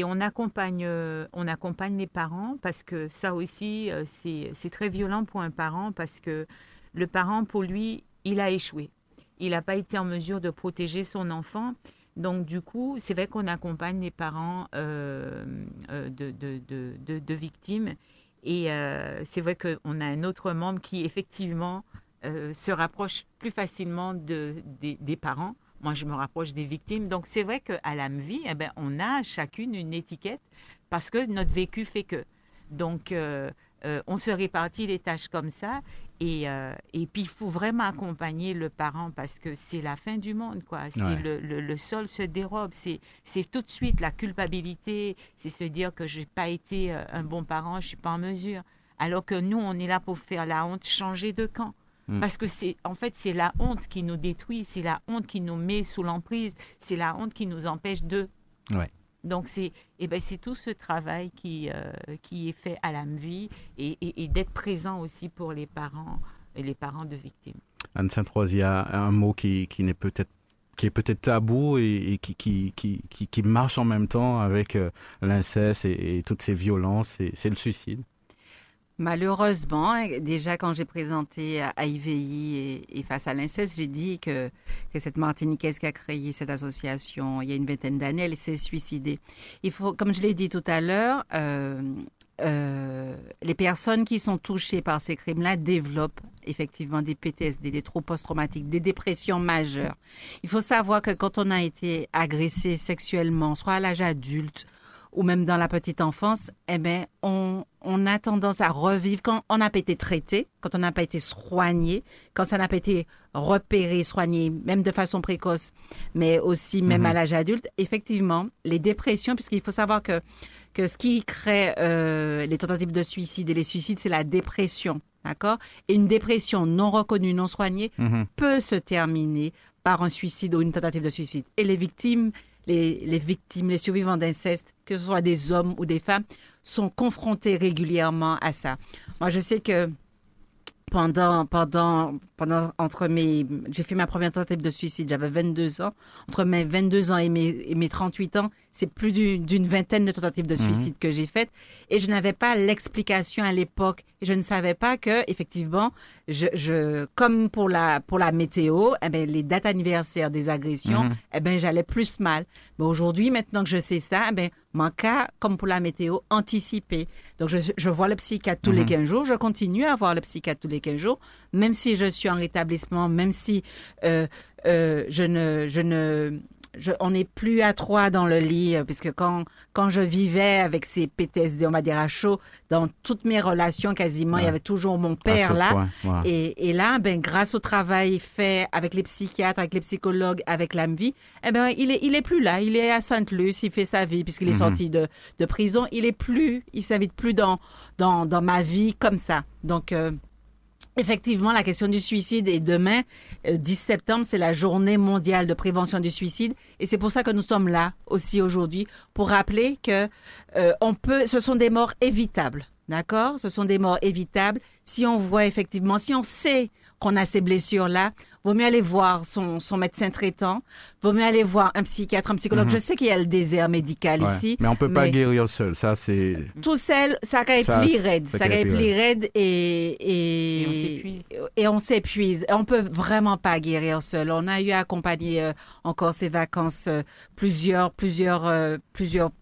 on accompagne les parents parce que ça aussi, c'est très violent pour un parent parce que le parent, pour lui, il a échoué. Il n'a pas été en mesure de protéger son enfant. Donc, du coup, c'est vrai qu'on accompagne les parents de victimes. Et c'est vrai qu'on a un autre membre qui, effectivement, se rapproche plus facilement des parents. Moi, je me rapproche des victimes. Donc, c'est vrai qu'à l'AMVI, on a chacune une étiquette parce que notre vécu fait que. Donc, on se répartit les tâches comme ça. Et puis, il faut vraiment accompagner le parent parce que c'est la fin du monde, quoi. C'est ouais. Le sol se dérobe. C'est tout de suite la culpabilité. C'est se dire que je n'ai pas été un bon parent, je ne suis pas en mesure. Alors que nous, on est là pour faire la honte, changer de camp. Parce que c'est la honte qui nous détruit, c'est la honte qui nous met sous l'emprise, c'est la honte qui nous empêche de. Ouais. Donc c'est tout ce travail qui est fait à l'AMVI et d'être présent aussi pour les parents et les parents de victimes. Anne Sainte-Rose, il y a un mot qui est peut-être tabou et qui marche en même temps avec l'inceste et toutes ces violences, c'est le suicide. Malheureusement, déjà quand j'ai présenté à AIVI et Face à l'inceste, j'ai dit que cette Martiniquaise qui a créé cette association il y a une vingtaine d'années, elle s'est suicidée. Il faut, comme je l'ai dit tout à l'heure, les personnes qui sont touchées par ces crimes-là développent effectivement des PTSD, des troubles post-traumatiques, des dépressions majeures. Il faut savoir que quand on a été agressé sexuellement, soit à l'âge adulte, ou même dans la petite enfance, on a tendance à revivre quand on n'a pas été traité, quand on n'a pas été soigné, quand ça n'a pas été repéré, soigné, même de façon précoce, mais aussi même à l'âge adulte. Effectivement, les dépressions, puisqu'il faut savoir que ce qui crée les tentatives de suicide et les suicides, c'est la dépression, d'accord? Et une dépression non reconnue, non soignée, peut se terminer par un suicide ou une tentative de suicide. Et les victimes... Les victimes, les survivants d'inceste, que ce soit des hommes ou des femmes, sont confrontés régulièrement à ça. Moi, je sais que j'ai fait ma première tentative de suicide, j'avais 22 ans. Entre mes 22 ans et mes 38 ans, c'est plus d'une vingtaine de tentatives de suicide que j'ai faites. Et je n'avais pas l'explication à l'époque. Je ne savais pas que, effectivement, comme pour la météo, les dates anniversaires des agressions, j'allais plus mal. Mais aujourd'hui, maintenant que je sais ça, mon cas, comme pour la météo, anticipé. Donc, je vois le psychiatre tous les 15 jours. Je continue à voir le psychiatre tous les 15 jours, même si je suis en rétablissement, même si on n'est plus à trois dans le lit, puisque quand je vivais avec ces PTSD, on va dire à chaud, dans toutes mes relations quasiment, il y avait toujours mon père là. Et là, ben, grâce au travail fait avec les psychiatres, avec les psychologues, avec l'AMVI, eh ben, il est plus là. Il est à Sainte-Luce, il fait sa vie puisqu'il est sorti de prison. Il s'invite plus dans ma vie comme ça. Donc, effectivement, la question du suicide est demain, 10 septembre, c'est la journée mondiale de prévention du suicide. Et c'est pour ça que nous sommes là aussi aujourd'hui pour rappeler que ce sont des morts évitables, d'accord? Ce sont des morts évitables. Si on voit effectivement, si on sait qu'on a ces blessures-là, vaut mieux aller voir son médecin traitant, vaut mieux aller voir un psychiatre, un psychologue. Je sais qu'il y a le désert médical ici. Mais on ne peut pas guérir seul, ça c'est... Tout seul, ça va être plus raide. Ça va être plus raide et on s'épuise. On ne peut vraiment pas guérir seul. On a eu à accompagner encore ces vacances plusieurs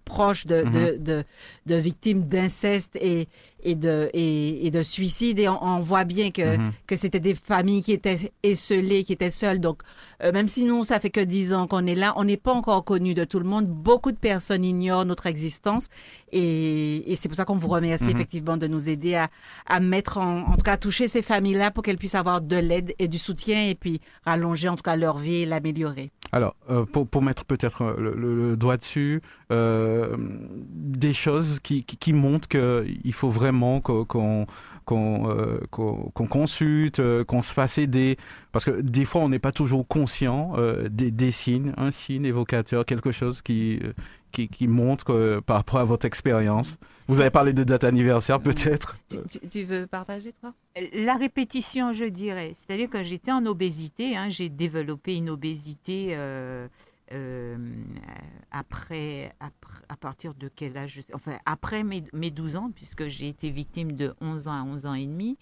proches de victimes d'inceste et de suicide. Et on voit bien que c'était des familles qui étaient esseulées, qui étaient seules. Donc, même si nous, ça fait que 10 ans qu'on est là, on n'est pas encore connu de tout le monde. Beaucoup de personnes ignorent notre existence. Et c'est pour ça qu'on vous remercie effectivement de nous aider à mettre en tout cas, à toucher ces familles-là pour qu'elles puissent avoir de l'aide et du soutien et puis rallonger en tout cas leur vie et l'améliorer. Alors, pour mettre peut-être le doigt dessus, des choses qui montrent qu'il faut vraiment qu'on consulte, qu'on se fasse aider, parce que des fois on n'est pas toujours conscient des signes, un signe évocateur, quelque chose qui montre par rapport à votre expérience. Vous avez parlé de date anniversaire peut-être. Tu veux partager toi? La répétition, je dirais. C'est-à-dire que j'étais en obésité, j'ai développé une obésité à partir de quel âge? Enfin, après mes 12 ans, puisque j'ai été victime de 11 ans à 11 ans et demi,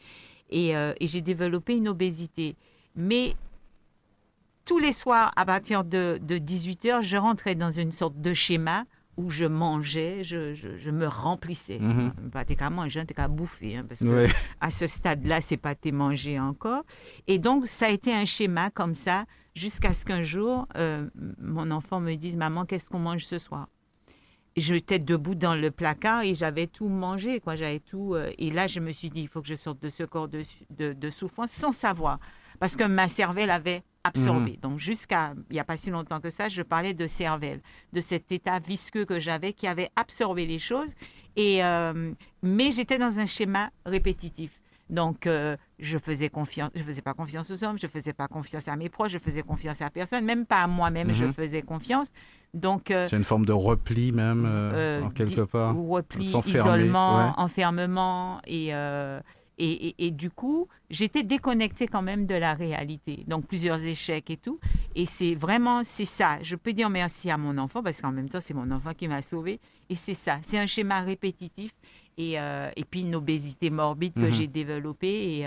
et j'ai développé une obésité. Mais tous les soirs, à partir de 18h, je rentrais dans une sorte de schéma où je mangeais, je me remplissais. Pas t'es qu'à manger, t'es qu'à bouffer, parce que à ce stade-là, c'est pas t'es mangé encore. Et donc, ça a été un schéma comme ça, jusqu'à ce qu'un jour, mon enfant me dise « Maman, qu'est-ce qu'on mange ce soir ?» J'étais debout dans le placard et j'avais tout mangé, quoi. J'avais tout, et là, je me suis dit « Il faut que je sorte de ce corps de souffrance sans savoir. » Parce que ma cervelle avait absorbé. Donc, jusqu'à il n'y a pas si longtemps que ça, je parlais de cervelle, de cet état visqueux que j'avais qui avait absorbé les choses. Mais j'étais dans un schéma répétitif. Donc, je faisais pas confiance aux hommes, je faisais pas confiance à mes proches, je faisais confiance à personne, même pas à moi-même, je faisais confiance. Donc, c'est une forme de repli même, en quelque part. Repli, isolement, enfermement et du coup, j'étais déconnectée quand même de la réalité. Donc, plusieurs échecs et tout. Et c'est ça. Je peux dire merci à mon enfant parce qu'en même temps, c'est mon enfant qui m'a sauvée. Et c'est ça. C'est un schéma répétitif. Et puis, une obésité morbide que j'ai développée.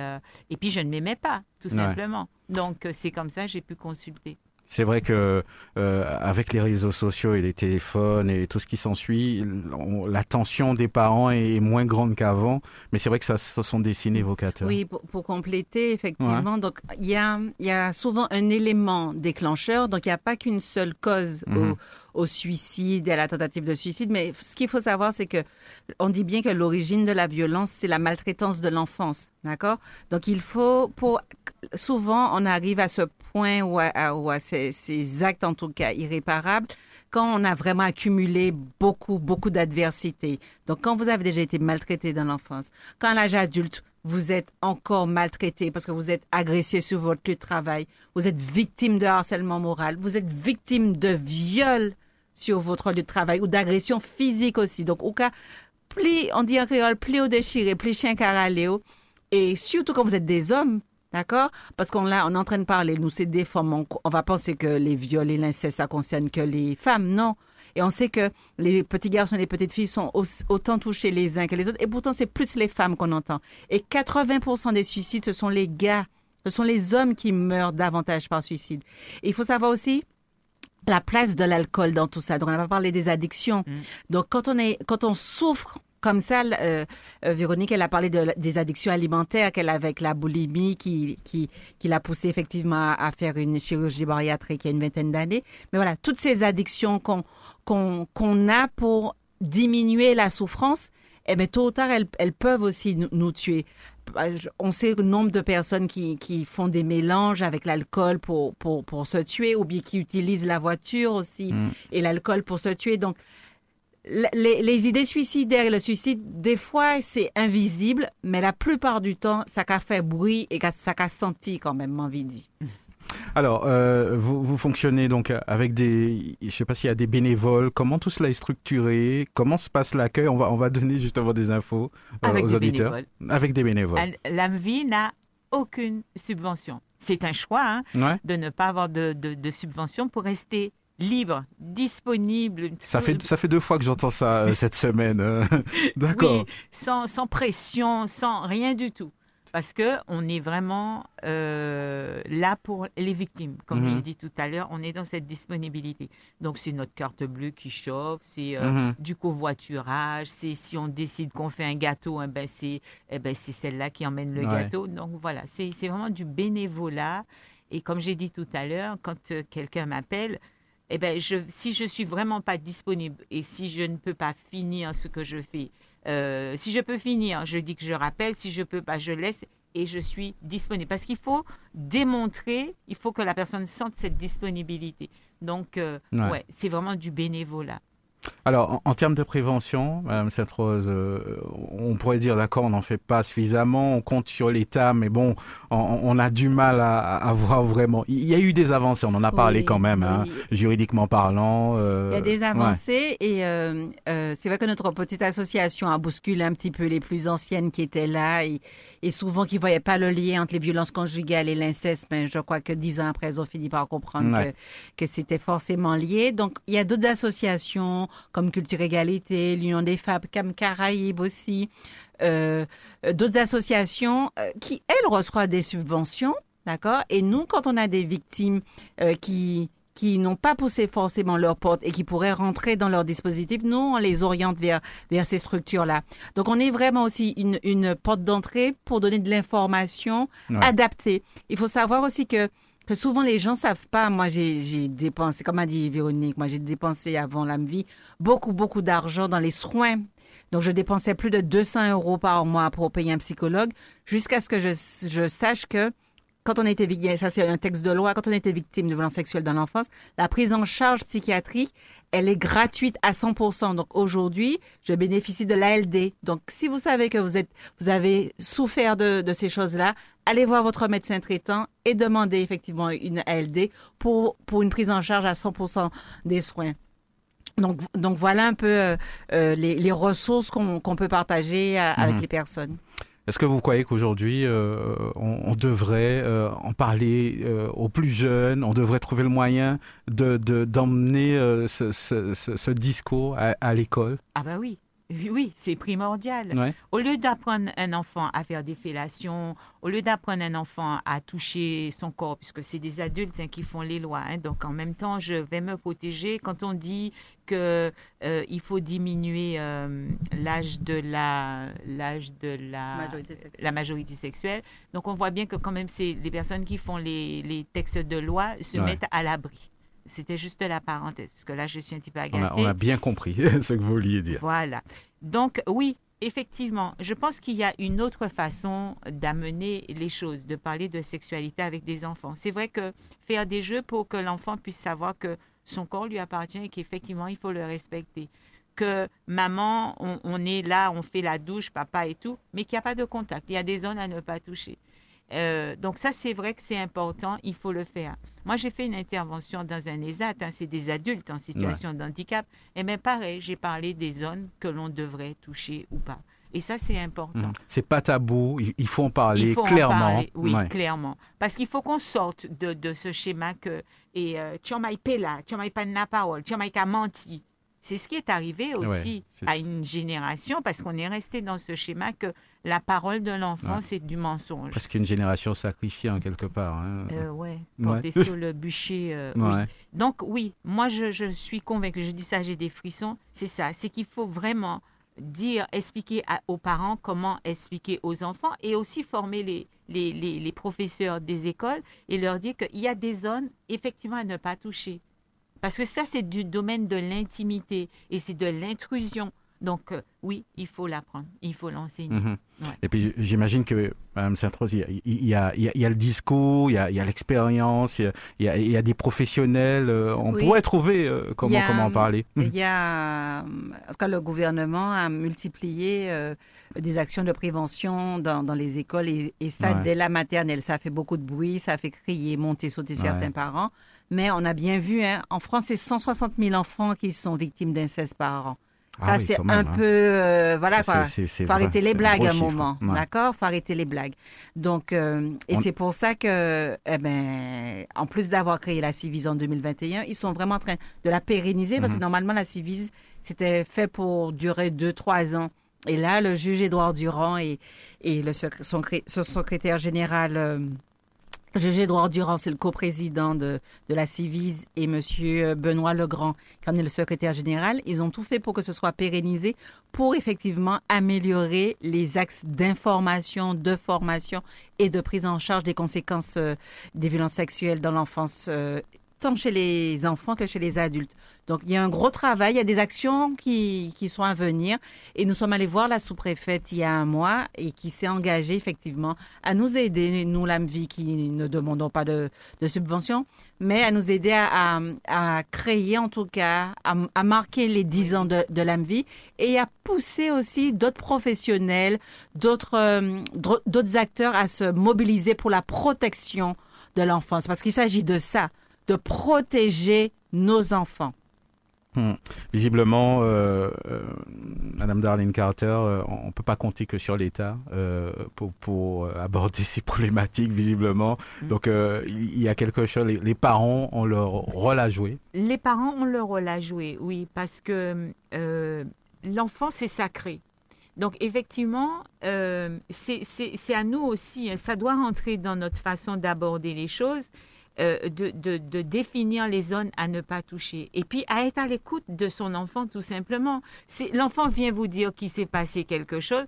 Et puis, je ne m'aimais pas, tout simplement. Donc, c'est comme ça que j'ai pu consulter. C'est vrai que avec les réseaux sociaux et les téléphones et tout ce qui s'ensuit, la tension des parents est moins grande qu'avant. Mais c'est vrai que ce sont des signes évocateurs. Oui, pour compléter, effectivement. Ouais. Donc, il y a souvent un élément déclencheur. Donc, il n'y a pas qu'une seule cause au suicide et à la tentative de suicide. Mais ce qu'il faut savoir, c'est qu'on dit bien que l'origine de la violence, c'est la maltraitance de l'enfance. D'accord? Donc, souvent, on arrive à ce point ou à ces actes, en tout cas, irréparables, quand on a vraiment accumulé beaucoup, beaucoup d'adversité. Donc, quand vous avez déjà été maltraité dans l'enfance, quand à l'âge adulte, vous êtes encore maltraité parce que vous êtes agressé sur votre lieu de travail, vous êtes victime de harcèlement moral, vous êtes victime de viol sur votre lieu de travail ou d'agression physique aussi. Donc, au cas, on dit en créole, pléo déchiré, pli chien caraléo. Et surtout quand vous êtes des hommes, d'accord? Parce qu'on est en train de parler, nous, c'est des femmes. On va penser que les viols et l'inceste, ça concerne que les femmes, non. Et on sait que les petits garçons et les petites filles sont autant touchés les uns que les autres. Et pourtant, c'est plus les femmes qu'on entend. Et 80% des suicides, ce sont les gars. Ce sont les hommes qui meurent davantage par suicide. Et il faut savoir aussi la place de l'alcool dans tout ça. Donc, on n'a pas parlé des addictions. Donc, quand on souffre comme ça, Véronique, elle a parlé des addictions alimentaires qu'elle avait avec la boulimie qui l'a poussée effectivement à faire une chirurgie bariatrique il y a une vingtaine d'années. Mais voilà, toutes ces addictions qu'on a pour diminuer la souffrance, eh bien, tôt ou tard, elles peuvent aussi nous tuer. On sait le nombre de personnes qui font des mélanges avec l'alcool pour se tuer, ou bien qui utilisent la voiture aussi et l'alcool pour se tuer. Donc, les idées suicidaires et le suicide, des fois, c'est invisible, mais la plupart du temps, ça qu'a fait bruit et ça qu'a senti quand même, m'en dit. Alors, vous fonctionnez donc avec des... Je ne sais pas s'il y a des bénévoles. Comment tout cela est structuré? Comment se passe l'accueil? On va donner justement des infos aux auditeurs. Bénévoles. Avec des bénévoles. L'AMVI n'a aucune subvention. C'est un choix de ne pas avoir de subvention pour rester libre, disponible. Ça fait 2 fois que j'entends ça cette semaine. D'accord. Oui, sans pression, sans rien du tout. Parce qu'on est vraiment là pour les victimes. Comme j'ai dit tout à l'heure, on est dans cette disponibilité. Donc, c'est notre carte bleue qui chauffe, c'est du covoiturage, c'est si on décide qu'on fait un gâteau, hein, c'est celle-là qui emmène le gâteau. Donc, voilà, c'est vraiment du bénévolat. Et comme j'ai dit tout à l'heure, quand quelqu'un m'appelle, si je ne suis vraiment pas disponible et si je ne peux pas finir ce que je fais, si je peux finir, je dis que je rappelle. Si je peux pas, je laisse et je suis disponible. Parce qu'il faut démontrer, il faut que la personne sente cette disponibilité. Donc, c'est vraiment du bénévolat. Alors, en termes de prévention, Madame Sainte-Rose, on pourrait dire, d'accord, on n'en fait pas suffisamment, on compte sur l'État, mais bon, on a du mal à voir vraiment. Il y a eu des avancées, on en a parlé quand même, juridiquement parlant. Il y a des avancées et c'est vrai que notre petite association a bousculé un petit peu les plus anciennes qui étaient là et souvent qui ne voyaient pas le lien entre les violences conjugales et l'inceste, mais je crois que 10 ans après, ils ont fini par comprendre que c'était forcément lié. Donc, il y a d'autres associations comme Culture Égalité, l'Union des Fab CAM Caraïbes aussi, d'autres associations qui, elles, reçoivent des subventions, d'accord? Et nous, quand on a des victimes qui n'ont pas poussé forcément leur porte et qui pourraient rentrer dans leur dispositif, nous, on les oriente vers ces structures-là. Donc, on est vraiment aussi une porte d'entrée pour donner de l'information adaptée. Il faut savoir aussi que souvent les gens savent pas. Moi, j'ai dépensé, comme a dit Véronique, moi j'ai dépensé avant l'AMVI beaucoup d'argent dans les soins. Donc je dépensais plus de 200 euros par mois pour payer un psychologue, jusqu'à ce que je sache que quand on était victime, ça c'est un texte de loi, quand on était victime de violences sexuelles dans l'enfance, la prise en charge psychiatrique, elle est gratuite à 100%. Donc aujourd'hui, je bénéficie de l'ALD. Donc si vous savez que vous avez souffert de ces choses-là, allez voir votre médecin traitant et demandez effectivement une ALD pour une prise en charge à 100% des soins. Donc voilà un peu les ressources qu'on peut partager avec les personnes. Est-ce que vous croyez qu'aujourd'hui, on devrait en parler aux plus jeunes, on devrait trouver le moyen d'emmener ce discours à l'école? Ah ben oui, c'est primordial. Ouais. Au lieu d'apprendre un enfant à faire des fellations, au lieu d'apprendre un enfant à toucher son corps, puisque c'est des adultes qui font les lois, donc en même temps, je vais me protéger. Quand on dit que il faut diminuer l'âge de la majorité sexuelle. Donc on voit bien que quand même c'est les personnes qui font les textes de loi se mettent à l'abri. C'était juste la parenthèse, parce que là je suis un petit peu agacée. On a bien compris ce que vous vouliez dire. Voilà. Donc oui, effectivement, je pense qu'il y a une autre façon d'amener les choses, de parler de sexualité avec des enfants. C'est vrai que faire des jeux pour que l'enfant puisse savoir que son corps lui appartient et qu'effectivement, il faut le respecter. Que maman, on est là, on fait la douche, papa et tout, mais qu'il n'y a pas de contact. Il y a des zones à ne pas toucher. Donc ça, c'est vrai que c'est important, il faut le faire. Moi, j'ai fait une intervention dans un ESAT, c'est des adultes en situation d'handicap. Et bien pareil, j'ai parlé des zones que l'on devrait toucher ou pas. Et ça, c'est important. C'est pas tabou, il faut en parler clairement. Clairement. Parce qu'il faut qu'on sorte de ce schéma que menti. C'est ce qui est arrivé aussi à une génération, parce qu'on est resté dans ce schéma que la parole de l'enfant, c'est du mensonge. Parce qu'une génération sacrifiée, quelque part. Portée sur le bûcher. Donc, moi, je suis convaincue. Je dis ça, j'ai des frissons. C'est ça, c'est qu'il faut vraiment dire, expliquer aux parents, comment expliquer aux enfants, et aussi former les professeurs des écoles et leur dire qu'il y a des zones effectivement à ne pas toucher. Parce que ça, c'est du domaine de l'intimité et c'est de l'intrusion. Donc, oui, il faut l'apprendre, il faut l'enseigner. Mmh. Ouais. Et puis, j'imagine que, Mme Sainte-Rose, il y a le discours, il y a l'expérience, il y a des professionnels. On oui. pourrait trouver comment en parler. Il y a, en tout cas, le gouvernement a multiplié des actions de prévention dans les écoles. Et ça, ouais. dès la maternelle, ça fait beaucoup de bruit, ça fait crier, monter, sauter ouais. certains parents. Mais on a bien vu, hein, en France, c'est 160 000 enfants qui sont victimes d'inceste par an. Ça, ah oui, c'est même, un peu... voilà, ça, quoi. Il faut arrêter les blagues à un moment, ouais. d'accord? Il faut arrêter les blagues. Donc, c'est pour ça que, en plus d'avoir créé la CIVIS en 2021, ils sont vraiment en train de la pérenniser parce que normalement, la CIVIS, c'était fait pour durer 2-3 ans. Et là, le juge Édouard Durand et son secrétaire général... Roger Édouard Durand, c'est le coprésident de la CIVIS, et M. Benoît Legrand, qui en est le secrétaire général. Ils ont tout fait pour que ce soit pérennisé, pour effectivement améliorer les axes d'information, de formation et de prise en charge des conséquences des violences sexuelles dans l'enfance, tant chez les enfants que chez les adultes. Donc, il y a un gros travail, il y a des actions qui sont à venir. Et nous sommes allés voir la sous-préfète il y a un mois et qui s'est engagée effectivement à nous aider, nous, l'AMVI, qui ne demandons pas de subvention, mais à nous aider à créer, en tout cas, à marquer les 10 ans de l'AMVI et à pousser aussi d'autres professionnels, d'autres acteurs à se mobiliser pour la protection de l'enfance. Parce qu'il s'agit de ça, de protéger nos enfants. Visiblement, Madame Darlene Carter, on ne peut pas compter que sur l'État pour aborder ces problématiques, visiblement. Donc, il y a quelque chose, les parents ont leur rôle à jouer. Les parents ont leur rôle à jouer, oui, parce que l'enfant, c'est sacré. Donc, effectivement, c'est à nous aussi, hein, ça doit rentrer dans notre façon d'aborder les choses. De définir les zones à ne pas toucher et puis à être à l'écoute de son enfant tout simplement. Si l'enfant vient vous dire qu'il s'est passé quelque chose,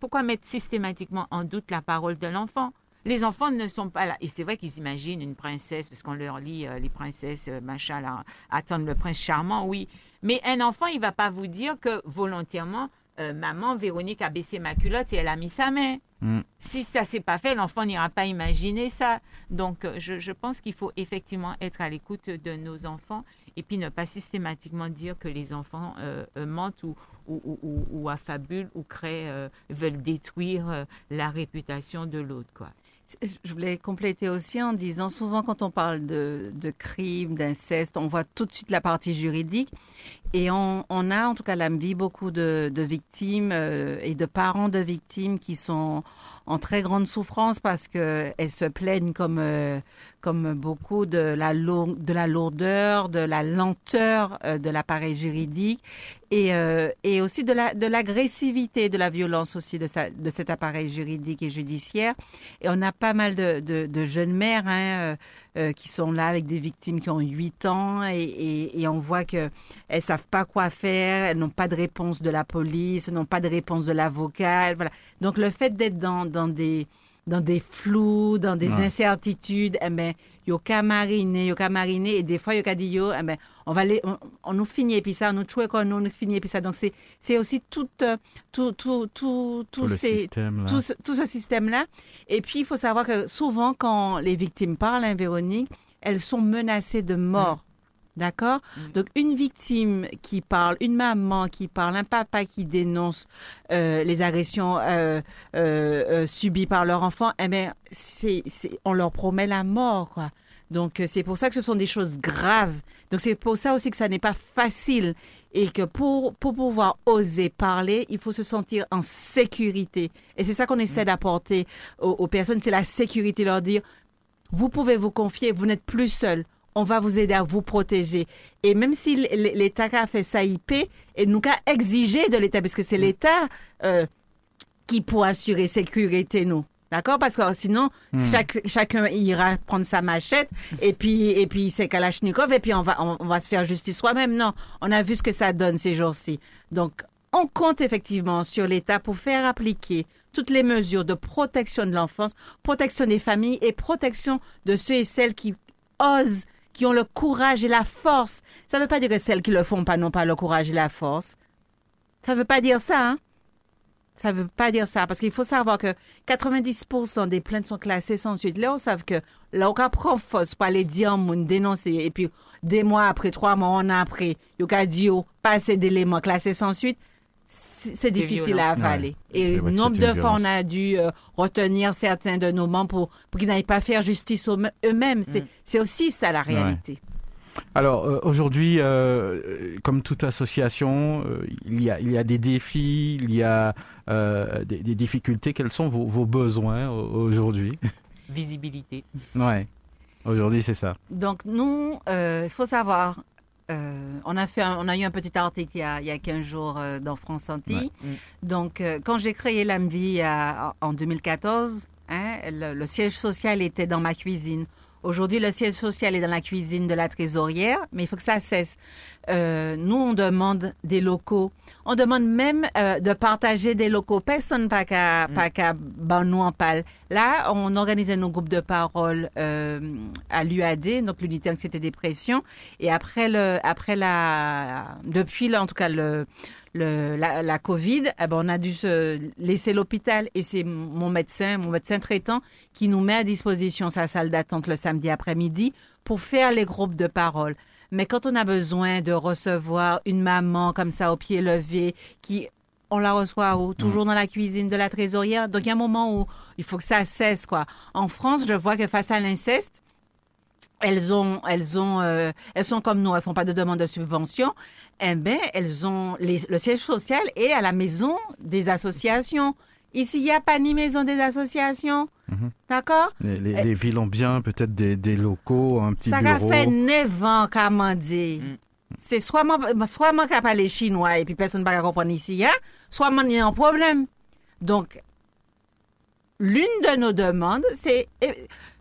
pourquoi mettre systématiquement en doute la parole de l'enfant? Les enfants ne sont pas là. Et c'est vrai qu'ils imaginent une princesse, parce qu'on leur lit les princesses, machin, là, attendre le prince charmant, oui. Mais un enfant, il ne va pas vous dire que volontairement, maman, Véronique a baissé ma culotte et elle a mis sa main. Si ça ne s'est pas fait, l'enfant n'ira pas imaginer ça. Donc, je pense qu'il faut effectivement être à l'écoute de nos enfants et puis ne pas systématiquement dire que les enfants mentent ou affabulent ou créent, veulent détruire la réputation de l'autre, quoi. Je voulais compléter aussi en disant, souvent quand on parle de crimes, d'inceste, on voit tout de suite la partie juridique et on a en tout cas l'AMVI beaucoup de victimes et de parents de victimes qui sont en très grande souffrance parce que elles se plaignent comme beaucoup de la lourdeur, de la lenteur de l'appareil juridique et aussi de l'agressivité, de la violence aussi de cet appareil juridique et judiciaire. Et on a pas mal de jeunes mères qui sont là avec des victimes qui ont 8 ans et on voit qu'elles ne savent pas quoi faire, elles n'ont pas de réponse de la police, n'ont pas de réponse de l'avocat. Voilà. Donc le fait d'être dans des flous, dans des incertitudes, il y a qu'à mariner, et des fois, il y a qu'à dire, on nous finit puis ça, on nous tue qu'on nous finit puis ça. Donc, c'est aussi tout ce système-là. Et puis, il faut savoir que souvent, quand les victimes parlent, hein, Véronique, elles sont menacées de mort. D'accord? Donc, une victime qui parle, une maman qui parle, un papa qui dénonce les agressions subies par leur enfant, on leur promet la mort, quoi. Donc, c'est pour ça que ce sont des choses graves. Donc, c'est pour ça aussi que ça n'est pas facile et que pour pouvoir oser parler, il faut se sentir en sécurité. Et c'est ça qu'on essaie d'apporter aux personnes, c'est la sécurité, leur dire « Vous pouvez vous confier, vous n'êtes plus seul. » On va vous aider à vous protéger. Et même si l'État a fait ça, et nous qu'a exigé de l'État, parce que c'est l'État qui peut assurer sécurité, nous. D'accord? Parce que sinon, chacun ira prendre sa machette, et puis c'est Kalachnikov, et puis on va se faire justice soi-même. Non, on a vu ce que ça donne ces jours-ci. Donc, On compte effectivement sur l'État pour faire appliquer toutes les mesures de protection de l'enfance, protection des familles et protection de ceux et celles qui osent, qui ont le courage et la force. Ça ne veut pas dire que celles qui le font pas n'ont pas le courage et la force. Ça ne veut pas dire ça, hein? Ça ne veut pas dire ça, parce qu'il faut savoir que 90% des plaintes sont classées sans suite. Là, on sait que là, on prend fausse pour aller dire, on dénoncer. Et puis, des mois après, 3 mois, on a après, il y a dit, pas assez d'éléments classés sans suite. C'est difficile violent à avaler. Ouais, et nombre de fois, on a dû retenir certains de nos membres pour qu'ils n'aillent pas faire justice eux-mêmes. C'est aussi ça, la réalité. Ouais. Alors aujourd'hui, comme toute association, il y a des défis, il y a des difficultés. Quels sont vos besoins aujourd'hui? Visibilité. Ouais. Aujourd'hui, c'est ça. Donc nous, faut savoir, on a eu un petit article il y a 15 jours dans France Antilles. Ouais. Donc quand j'ai créé l'AMVI en 2014, hein, le siège social était dans ma cuisine. Aujourd'hui, le siège social est dans la cuisine de la trésorière, mais il faut que ça cesse. Nous, on demande des locaux. On demande même de partager des locaux. Personne pas qu'à nous en parle. Là, on organisait nos groupes de parole à l'UAD, donc l'unité anxiété-dépression. Et depuis la COVID, on a dû se laisser l'hôpital et c'est mon médecin traitant qui nous met à disposition sa salle d'attente le samedi après-midi pour faire les groupes de parole. Mais quand on a besoin de recevoir une maman comme ça au pied levé, on la reçoit toujours dans la cuisine de la trésorière. Donc il y a un moment où il faut que ça cesse, quoi. En France, je vois que face à l'inceste, elles sont comme nous, elles font pas de demande de subvention. Eh bien, elles ont le siège social est à la maison des associations. Ici, il n'y a pas ni maison des associations. Mm-hmm. D'accord? Les villes ont bien peut-être des locaux, un petit bureau. Ça a fait 9 ans qu'à mendier. Mm. C'est soit moi qui a parlé chinois et puis personne ne va comprendre ici, hein? Soit moi, il y a un problème. Donc, l'une de nos demandes, c'est...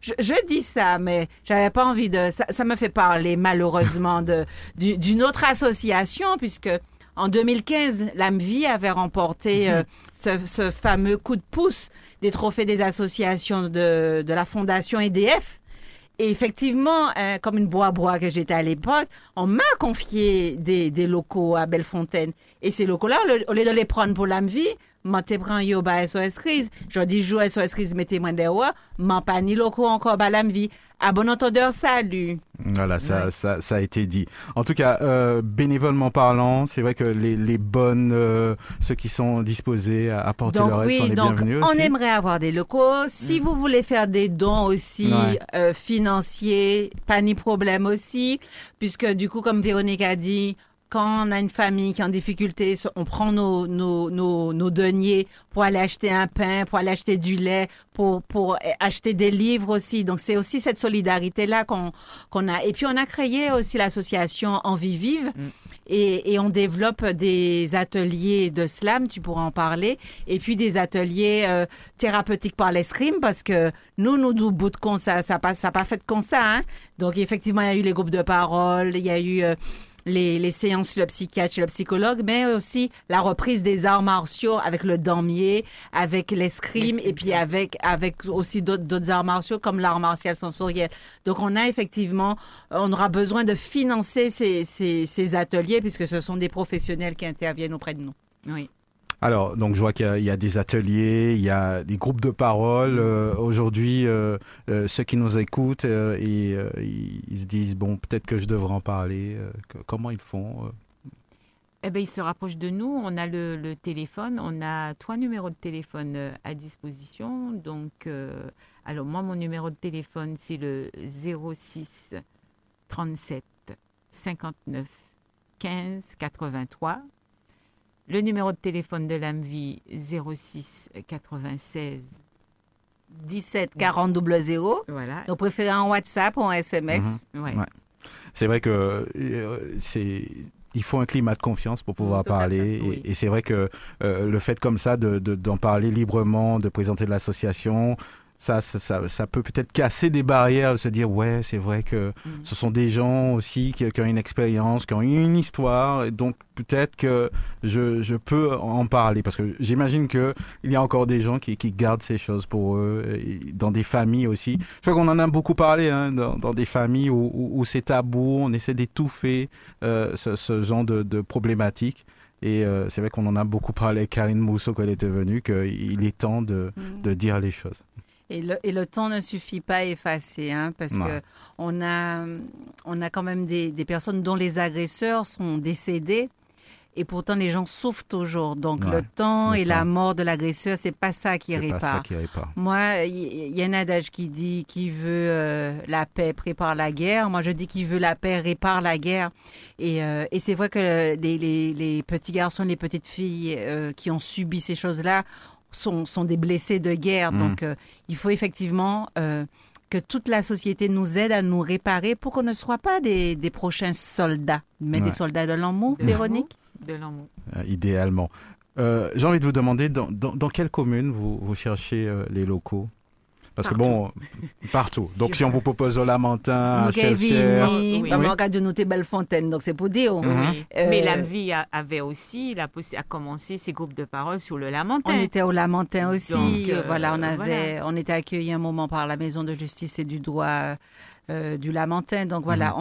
Je dis ça, mais j'avais pas envie de... Ça me fait parler, malheureusement, d'une autre association, puisque en 2015, l'AMVI avait remporté ce fameux coup de pouce des trophées des associations de la Fondation EDF. Et effectivement, comme une bois que j'étais à l'époque, on m'a confié des locaux à Bellefontaine. Et ces locaux-là, au lieu de les prendre pour l'AMVI, m'en te prends yo ba SOS crise. Je dis jou SOS crise, mettez-moi des rois, m'en pas ni locaux encore ba l'AMVI. À bon entendeur, salut. Voilà, ça a été dit. En tout cas, bénévolement parlant, c'est vrai que les bonnes, ceux qui sont disposés à apporter leur aide sont les bienvenus aussi. On aimerait avoir des locaux. Si vous voulez faire des dons aussi financiers, pas ni problème aussi, puisque du coup, comme Véronique a dit, quand on a une famille qui est en difficulté, on prend nos deniers pour aller acheter un pain, pour aller acheter du lait, pour acheter des livres aussi. Donc, c'est aussi cette solidarité-là qu'on a. Et puis, on a créé aussi l'association Envie Vive et on développe des ateliers de slam, tu pourras en parler, et puis des ateliers thérapeutiques par l'escrime parce que nous bout de con, ça pas fait comme ça, hein. Donc, effectivement, il y a eu les groupes de parole, il y a eu... Les séances, le psychiatre et le psychologue, mais aussi la reprise des arts martiaux avec le damier, avec l'escrime et puis avec aussi d'autres arts martiaux comme l'art martial sensoriel. Donc, on aura besoin de financer ces ateliers puisque ce sont des professionnels qui interviennent auprès de nous. Oui. Alors, donc je vois qu'il y a des ateliers, il y a des groupes de parole. Aujourd'hui, ceux qui nous écoutent, ils se disent, bon, peut-être que je devrais en parler. Comment ils font Eh bien, ils se rapprochent de nous. On a le téléphone. On a 3 numéros de téléphone à disposition. Donc, alors moi, mon numéro de téléphone, c'est le 06 37 59 15 83. Le numéro de téléphone de l'AMVI, 06 96 17 40 00. Voilà. Donc, préférez un WhatsApp ou un SMS. Mm-hmm. Ouais. Ouais. C'est vrai que il faut un climat de confiance pour pouvoir parler. Oui. Et c'est vrai que le fait comme ça d'en parler librement, de présenter l'association... ça peut peut-être casser des barrières, de se dire ouais, c'est vrai que ce sont des gens aussi qui ont une expérience, qui ont une histoire, et donc peut-être que je peux en parler, parce que j'imagine qu'il y a encore des gens qui gardent ces choses pour eux, dans des familles aussi. Je crois qu'on en a beaucoup parlé, hein, dans des familles où c'est tabou, on essaie d'étouffer ce genre de problématiques. Et c'est vrai qu'on en a beaucoup parlé avec Karine Mousseau quand elle était venue, qu'il est temps de dire les choses. Et le temps ne suffit pas à effacer, hein, parce qu'on a quand même des personnes dont les agresseurs sont décédés, et pourtant les gens souffrent toujours. Donc le temps et la mort de l'agresseur, c'est pas ça qui répare. Moi, il y a un adage qui dit qui veut la paix prépare la guerre. Moi, je dis qui veut la paix répare la guerre. Et c'est vrai que les petits garçons, les petites filles qui ont subi ces choses-là sont des blessés de guerre. Donc, il faut effectivement que toute la société nous aide à nous réparer pour qu'on ne soit pas des prochains soldats, mais des soldats de l'amour, Véronique. De l'amour. Idéalement. J'ai envie de vous demander, dans quelle commune vous cherchez les locaux ? Parce partout. Que bon, partout. Donc, si on vous propose au Lamentin, Chelsea... Oui. On regarde de noter Bellefontaine, donc c'est pour dire. Mais l'AMVI avait aussi a commencé ses groupes de parole sur le Lamentin. On était au Lamentin aussi. Donc, on était accueillis un moment par la Maison de Justice et du Droit... du Lamentin, donc voilà.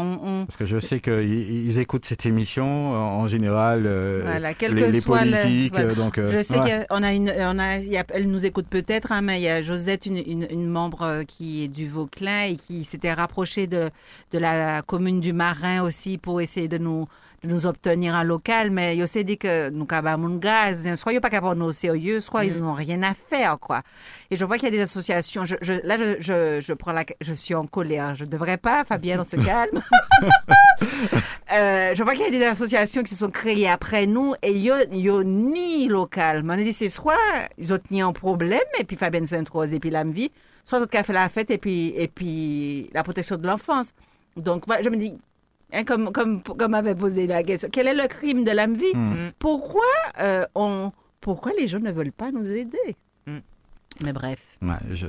Parce que je sais qu'ils écoutent cette émission, en général, les politiques. Je sais qu'elle nous écoute peut-être, hein, mais il y a Josette, une membre qui est du Vauclin et qui s'était rapprochée de la commune du Marin aussi pour essayer de nous obtenir un local, mais ils ont dit que nous avons un gaz, soit ils ne sont pas capables de nous sérieux, soit ils n'ont rien à faire, quoi. Et je vois qu'il y a des associations, je suis en colère, je ne devrais pas, Fabienne, on se calme. Je vois qu'il y a des associations qui se sont créées après nous, et ils n'ont ni local. On a dit, c'est soit ils ont ni un problème, et puis Fabienne Sainte-Rose, et puis l'AMVI, soit d'autres qui ont fait la fête, et puis la protection de l'enfance. Donc, voilà, je me dis... Hein, comme avait posé la question, quel est le crime de l'AMVI? Pourquoi les gens ne veulent pas nous aider? Mais bref,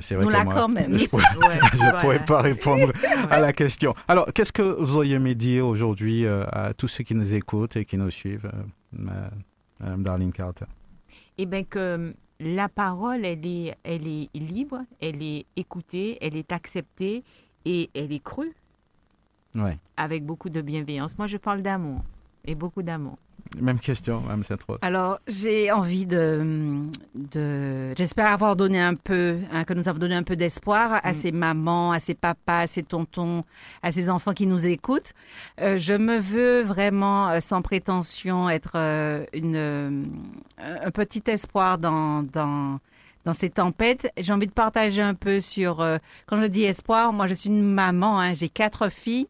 c'est vrai nous là quand même. Je ne pourrais pas répondre à la question. Alors, qu'est-ce que vous auriez aimé dire aujourd'hui à tous ceux qui nous écoutent et qui nous suivent, Mme Darlene Carter? Eh bien, que la parole, elle est libre, elle est écoutée, elle est acceptée et elle est crue. Ouais. Avec beaucoup de bienveillance. Moi, je parle d'amour et beaucoup d'amour. Même question, Mme Sainte-Rose. Alors, j'ai envie j'espère avoir donné un peu, que nous avons donné un peu d'espoir à ces mamans, à ces papas, à ces tontons, à ces enfants qui nous écoutent. Je me veux vraiment, sans prétention, être un petit espoir dans ces tempêtes. J'ai envie de partager un peu sur... quand je dis espoir, moi, je suis une maman. Hein, j'ai 4 filles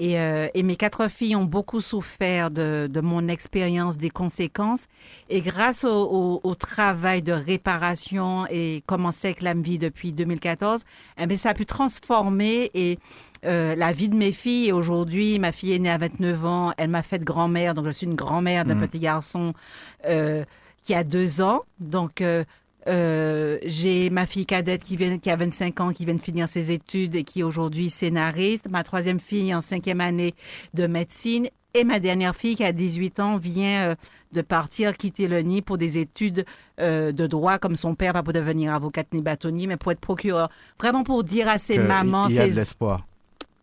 et mes 4 filles ont beaucoup souffert de mon expérience, des conséquences. Et grâce au travail de réparation et commencé avec l'AMVI depuis 2014, ça a pu transformer la vie de mes filles. Et aujourd'hui, ma fille est née à 29 ans. Elle m'a faite grand-mère. Donc, je suis une grand-mère d'un petit garçon qui a 2 ans. Donc... j'ai ma fille cadette qui a 25 ans, qui vient de finir ses études et qui est aujourd'hui scénariste. Ma 3e fille en 5e année de médecine. Et ma dernière fille qui a 18 ans vient de quitter le nid pour des études de droit comme son père, pas pour devenir avocate ni bâtonnier, mais pour être procureur. Vraiment pour dire à ses mamans... Il y a de l'espoir.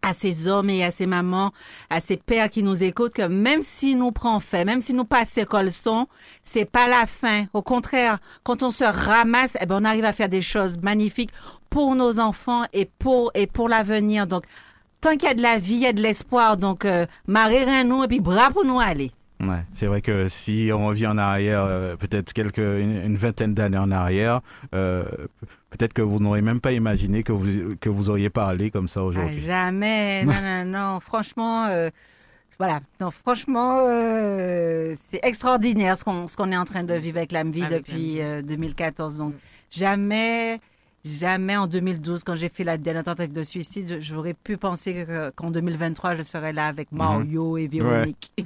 À ces hommes et à ces mamans, à ces pères qui nous écoutent, que même si nous prenons fait, même si nous passons colson, c'est pas la fin. Au contraire, quand on se ramasse, on arrive à faire des choses magnifiques pour nos enfants et pour l'avenir. Donc, tant qu'il y a de la vie, il y a de l'espoir. Donc, marrez-nous et puis bras pour nous aller. Ouais, c'est vrai que si on revient en arrière, peut-être une vingtaine d'années en arrière, peut-être que vous n'aurez même pas imaginé que vous auriez parlé comme ça aujourd'hui. Ah, jamais, non. Franchement, voilà. Non, franchement, c'est extraordinaire ce qu'on est en train de vivre avec l'AMVI depuis 2014. Donc, jamais. Jamais en 2012, quand j'ai fait la dernière tentative de suicide, j'aurais pu penser qu'en 2023, je serais là avec Mario et Véronique. Ouais.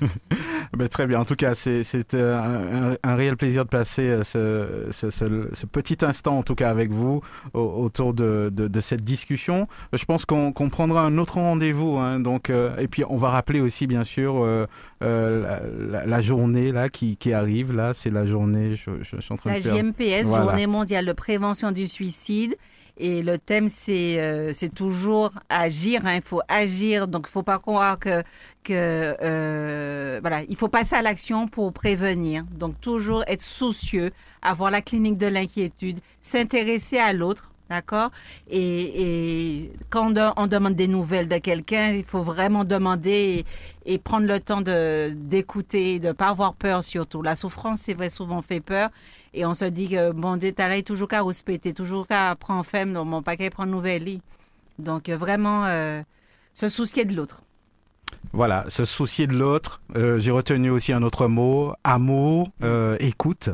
Ben, très bien. En tout cas, c'est un réel plaisir de passer ce petit instant, en tout cas avec vous, autour de cette discussion. Je pense qu'on prendra un autre rendez-vous. Hein, donc, et puis, on va rappeler aussi, bien sûr, la journée là, qui arrive. Là, c'est la journée... Je suis en train de perdre. La JMPS, voilà. Journée mondiale de prévention du suicide. Et le thème, c'est toujours agir. Il faut agir. Donc, il ne faut pas croire que il faut passer à l'action pour prévenir. Donc, toujours être soucieux, avoir la clinique de l'inquiétude, s'intéresser à l'autre, d'accord? Et quand on demande des nouvelles de quelqu'un, il faut vraiment demander et prendre le temps d'écouter, de ne pas avoir peur surtout. La souffrance, c'est vrai, souvent fait peur. Et on se dit que, bon Dieu, t'as là, toujours qu'à respecter, toujours qu'à prendre femme dans mon paquet, prendre nouvelle lit. Donc, vraiment, se soucier de l'autre. Voilà, se soucier de l'autre. J'ai retenu aussi un autre mot, amour, écoute.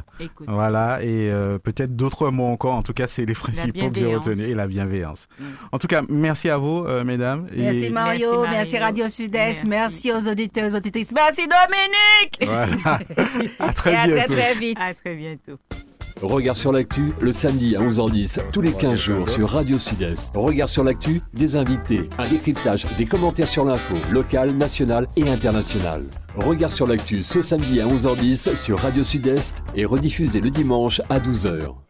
Voilà, et peut-être d'autres mots encore. En tout cas, c'est les principaux que j'ai retenus. Et la bienveillance. En tout cas, merci à vous, mesdames. Merci, Mario. Merci Radio Sud-Est. Merci aux auditeurs, aux auditrices. Merci, Dominique. Voilà. À très bientôt. À très vite. À très bientôt. Regard sur l'actu, le samedi à 11h10, tous les 15 jours sur Radio Sud-Est. Regard sur l'actu, des invités, un décryptage, des commentaires sur l'info, locale, nationale et internationale. Regard sur l'actu ce samedi à 11h10 sur Radio Sud-Est et rediffusé le dimanche à 12h.